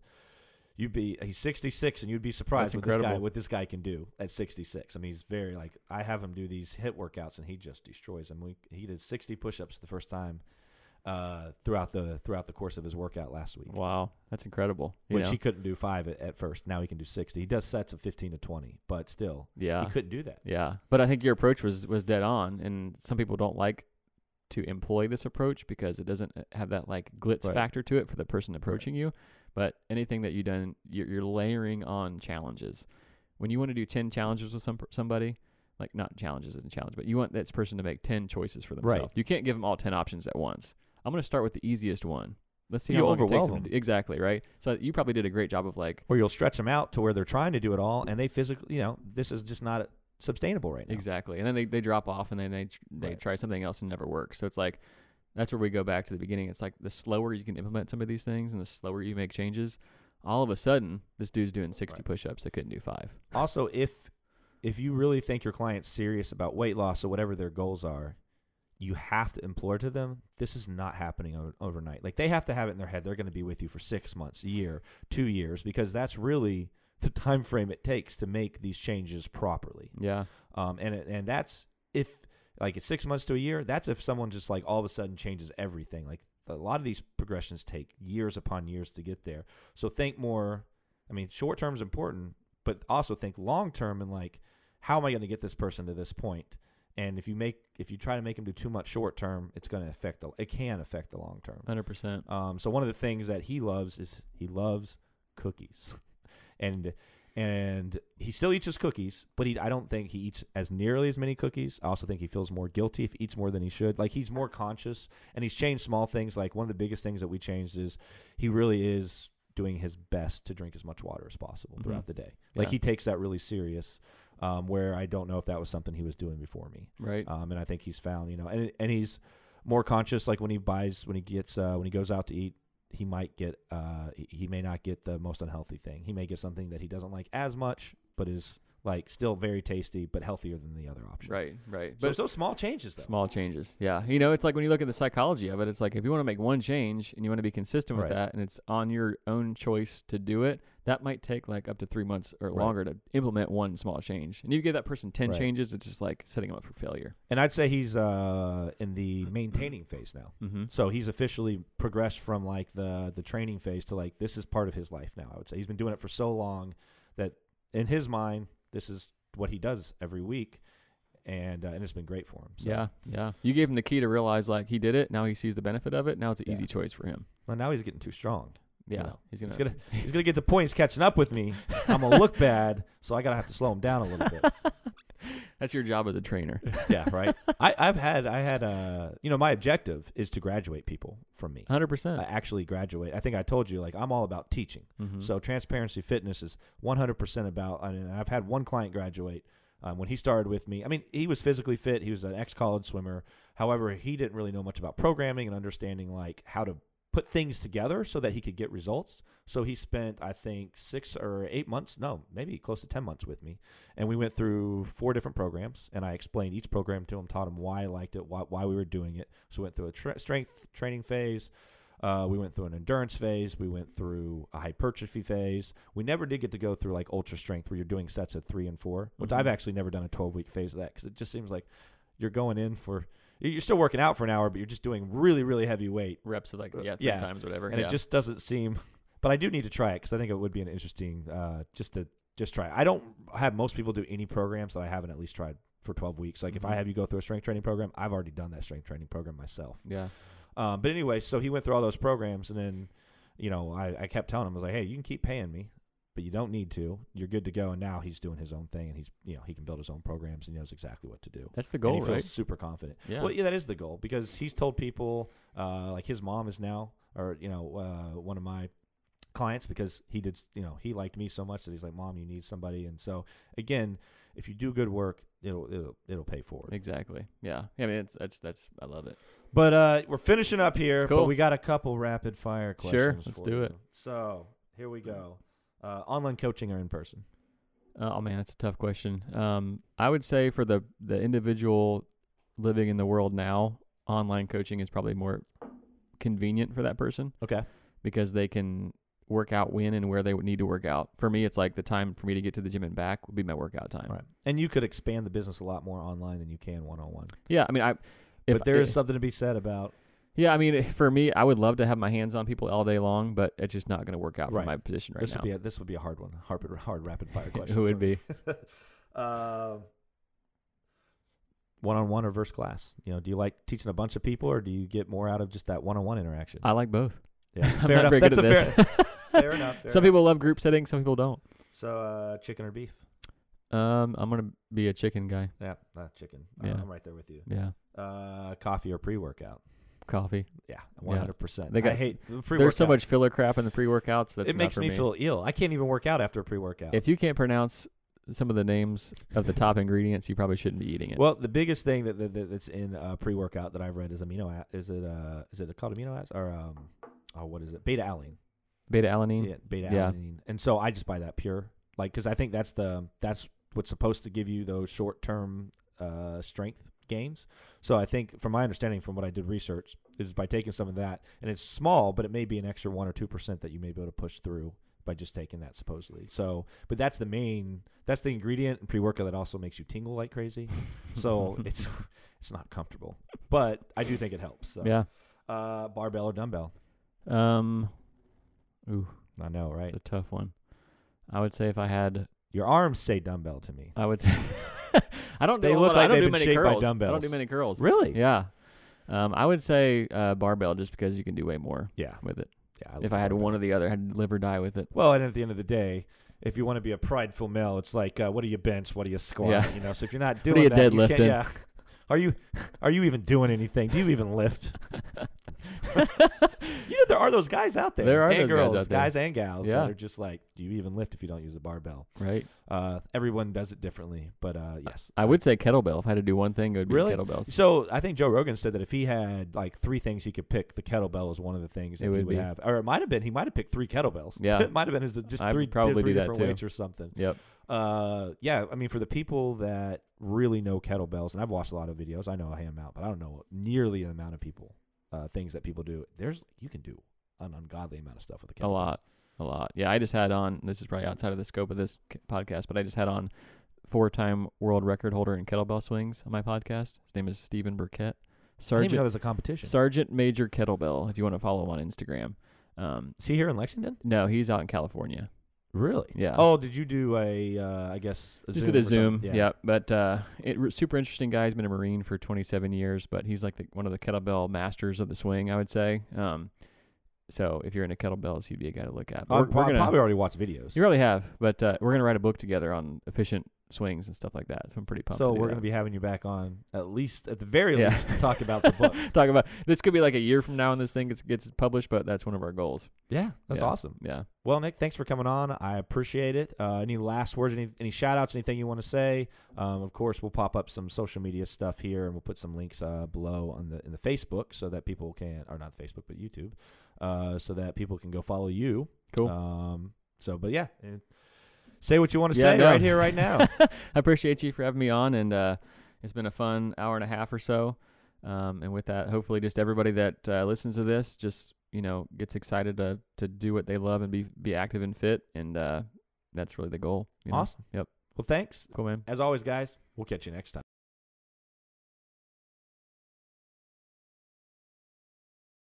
you'd be he's sixty-six, and you'd be surprised what this, guy, what this guy can do at sixty-six. I mean, he's very like I have him do these HIIT workouts, and he just destroys them. We, he did sixty push-ups the first time uh, throughout the throughout the course of his workout last week. Wow, that's incredible. You Which know? He couldn't do five at, at first. Now he can do sixty. He does sets of fifteen to twenty, but still, yeah, he couldn't do that. Yeah, but I think your approach was was dead on, and some people don't like to employ this approach because it doesn't have that like glitz right. factor to it for the person approaching right. you. But anything that you done, you're, you're layering on challenges. When you want to do ten challenges with some somebody. Like not challenges and challenge, but you want this person to make ten choices for themselves. Right. You can't give them all ten options at once. I'm going to start with the easiest one. Let's see you how long it takes them. them. To, exactly, right? So you probably did a great job of like... Or you'll stretch them out to where they're trying to do it all, and they physically, you know, this is just not sustainable right now. Exactly. And then they, they drop off, and then they, they right. try something else and it never works. So it's like, that's where we go back to the beginning. It's like the slower you can implement some of these things and the slower you make changes, all of a sudden, this dude's doing sixty right. push-ups that couldn't do five. Also, if... If you really think your client's serious about weight loss or whatever their goals are, you have to implore to them, this is not happening over, overnight. Like they have to have it in their head. They're going to be with you for six months, a year, two years, because that's really the time frame it takes to make these changes properly. Yeah. Um, and and that's if like it's six months to a year. That's if someone just like all of a sudden changes everything. Like a lot of these progressions take years upon years to get there. So think more. I mean, short term is important, but also think long term and like, how am I going to get this person to this point? And if you make, if you try to make them do too much short term, it's going to affect the, it can affect the long term. one hundred percent. Um, so one of the things that he loves is he loves cookies, and and he still eats his cookies, but he I don't think he eats as nearly as many cookies. I also think he feels more guilty if he eats more than he should. Like he's more conscious, and he's changed small things. Like one of the biggest things that we changed is he really is doing his best to drink as much water as possible mm-hmm. throughout the day. Like yeah. he takes that really serious. Um, where I don't know if that was something he was doing before me. Right. Um, and I think he's found, you know, and and he's more conscious. Like when he buys, when he gets, uh, when he goes out to eat, he might get, uh, he, he may not get the most unhealthy thing. He may get something that he doesn't like as much, but is like still very tasty, but healthier than the other option. Right. Right. So, but so small changes, though. Small changes. Yeah. You know, it's like when you look at the psychology of it, it's like, if you want to make one change and you want to be consistent with right. that, and it's on your own choice to do it, that might take like up to three months or longer right. to implement one small change. And you give that person ten right. changes, it's just like setting them up for failure. And I'd say he's uh, in the maintaining phase now. Mm-hmm. So he's officially progressed from like the, the training phase to like, this is part of his life now, I would say. He's been doing it for so long that in his mind, this is what he does every week. And uh, and it's been great for him. So. Yeah, yeah. You gave him the key to realize like he did it. Now he sees the benefit of it. Now it's an yeah. easy choice for him. Well, now he's getting too strong. Yeah, you know, he's gonna he's gonna, he's gonna get to the point he's catching up with me. I'm gonna look bad, so I gotta have to slow him down a little bit. That's your job as a trainer. Yeah, right. I, I've had I had uh you know, my objective is to graduate people from me. one hundred percent. I actually graduate. I think I told you like I'm all about teaching. Mm-hmm. So Transparency Fitness is one hundred percent about. I mean, I've had one client graduate. Um, when he started with me, I mean, he was physically fit. He was an ex-college swimmer. However, he didn't really know much about programming and understanding like how to put things together so that he could get results. So he spent, I think, six or eight months, no, maybe close to ten months with me. And we went through four different programs, and I explained each program to him, taught him why I liked it, why, why we were doing it. So we went through a tra- strength training phase. Uh, we went through an endurance phase. We went through a hypertrophy phase. We never did get to go through like ultra strength where you're doing sets of three and four, which mm-hmm. I've actually never done a twelve-week phase of that because it just seems like you're going in for – you're still working out for an hour, but you're just doing really, really heavy weight. Reps of like yeah, three yeah. times or whatever. And yeah. it just doesn't seem – but I do need to try it because I think it would be an interesting uh, just to just try it. I don't have most people do any programs that I haven't at least tried for twelve weeks. Like mm-hmm. if I have you go through a strength training program, I've already done that strength training program myself. Yeah. Um, but anyway, so he went through all those programs, and then, you know, I, I kept telling him, I was like, hey, you can keep paying me, but you don't need to. You're good to go. And now he's doing his own thing, and he's, you know, he can build his own programs and he knows exactly what to do. That's the goal, and he right? feels super confident. Yeah. Well, yeah, that is the goal because he's told people, uh, like his mom is now, or, you know, uh, one of my clients because he did, you know, he liked me so much that he's like, Mom, you need somebody. And so, again, if you do good work, it'll it'll it'll pay forward. Exactly. Yeah. I mean, it's that's that's I love it. But uh, we're finishing up here. Cool. But we got a couple rapid fire questions. Sure. Let's do it. So here we go. Uh, online coaching or in person? Oh man, that's a tough question. Um, I would say for the the individual living in the world now, online coaching is probably more convenient for that person. Okay. Because they can work out when and where they would need to work out. For me, it's like the time for me to get to the gym and back would be my workout time. Right. And you could expand the business a lot more online than you can one-on-one. Yeah. I mean, I, if but there I, is something to be said about, yeah. I mean, for me, I would love to have my hands on people all day long, but it's just not going to work out right. for my position right this now. Would be a, this would be a hard one. Hard, hard rapid fire question. Who would be? uh, one-on-one or versus class? You know, do you like teaching a bunch of people or do you get more out of just that one-on-one interaction? I like both. Yeah. Fair enough. That's a fair, fair enough. Fair some enough. People love group settings. Some people don't. So, uh, chicken or beef? Um, I'm gonna be a chicken guy. Yeah, uh, chicken. Yeah. Uh, I'm right there with you. Yeah. Uh, coffee or pre-workout? Coffee. Yeah, one hundred percent. They got, I hate pre-workout. There's so much filler crap in the pre-workouts that it makes me, me feel ill. I can't even work out after a pre-workout. If you can't pronounce some of the names of the top ingredients, you probably shouldn't be eating it. Well, the biggest thing that, that that's in uh, pre-workout that I've read is amino acid. Is it uh is it called amino acids or um oh what is it beta alanine? Beta alanine. Yeah, beta alanine. Yeah. And so I just buy that pure, like, because I think that's the that's what's supposed to give you those short-term uh, strength gains. So I think, from my understanding, from what I did research, is by taking some of that, and it's small, but it may be an extra one or two percent that you may be able to push through by just taking that, supposedly. So, but that's the main, that's the ingredient in pre-workout that also makes you tingle like crazy. So it's it's not comfortable, but I do think it helps. So. Yeah. Uh, barbell or dumbbell? Um, ooh, I know, right? It's a tough one. I would say if I had your arms say dumbbell to me. I would say I don't. They do look lot, like I don't they've do been shaped curls. by dumbbells. I don't do many curls. Really? Yeah. Um, I would say uh, barbell just because you can do way more. Yeah. With it. Yeah, I if I had barbell. one or the other, I'd live or die with it. Well, and at the end of the day, if you want to be a prideful male, it's like, uh, what do you bench? What do you squat? Yeah. You know, so if you're not doing what are you that, deadlifting? You can't, yeah. Are you are you even doing anything? Do you even lift? You know, there are those guys out there. There are and those girls, guys out there. Guys and gals yeah. that are just like, do you even lift if you don't use a barbell? Right. Uh, everyone does it differently, but uh, yes. I would say kettlebell. If I had to do one thing, it would be really? kettlebells. So I think Joe Rogan said that if he had like three things he could pick, the kettlebell was one of the things that it would he would be. have. Or it might have been. He might have picked three kettlebells. Yeah. It might have been his just I'd three, probably three do different that too. weights or something. Yep. Uh, yeah, I mean, for the people that really know kettlebells, and I've watched a lot of videos. I know a hand mount, but I don't know nearly the amount of people. Uh, things that people do. There's you can do an ungodly amount of stuff with a kettlebell. A lot, a lot. Yeah, I just had on. This is probably outside of the scope of this podcast, but I just had on four-time world record holder in kettlebell swings on my podcast. His name is Steven Burkett. Sergeant, I didn't even know there's a competition. Sergeant Major Kettlebell. If you want to follow him on Instagram. Um, is he here in Lexington? No, he's out in California. Really? Yeah. Oh, did you do a? Uh, I guess a just Zoom did a Zoom. Yeah. yeah, but uh, it super interesting guy. He's been a Marine for twenty-seven years, but he's like the, one of the kettlebell masters of the swing, I would say. Um, so if you're into kettlebells, he'd be a guy to look at. But we're, we're gonna, probably already watched videos. You really have, but uh, we're gonna write a book together on efficient swings and stuff like that. So I'm pretty pumped. So we're that. gonna be having you back on at least, at the very yeah. least, to talk about the book. Talk about this could be like a year from now when this thing gets gets published, but that's one of our goals. Yeah, that's yeah. awesome. Yeah. Well, Nick, thanks for coming on. I appreciate it. Uh, any last words? Any any shout outs? Anything you want to say? Um, of course, we'll pop up some social media stuff here, and we'll put some links uh, below on the in the Facebook so that people can, or not Facebook, but YouTube, uh, so that people can go follow you. Cool. Um, so, but yeah. And, Say what you want to yeah, say no. right here, right now. I appreciate you for having me on, and uh, it's been a fun hour and a half or so. Um, and with that, hopefully just everybody that uh, listens to this just, you know, gets excited to to do what they love and be, be active and fit, and uh, that's really the goal. You know? Awesome. Yep. Well, thanks. Cool, man. As always, guys, we'll catch you next time.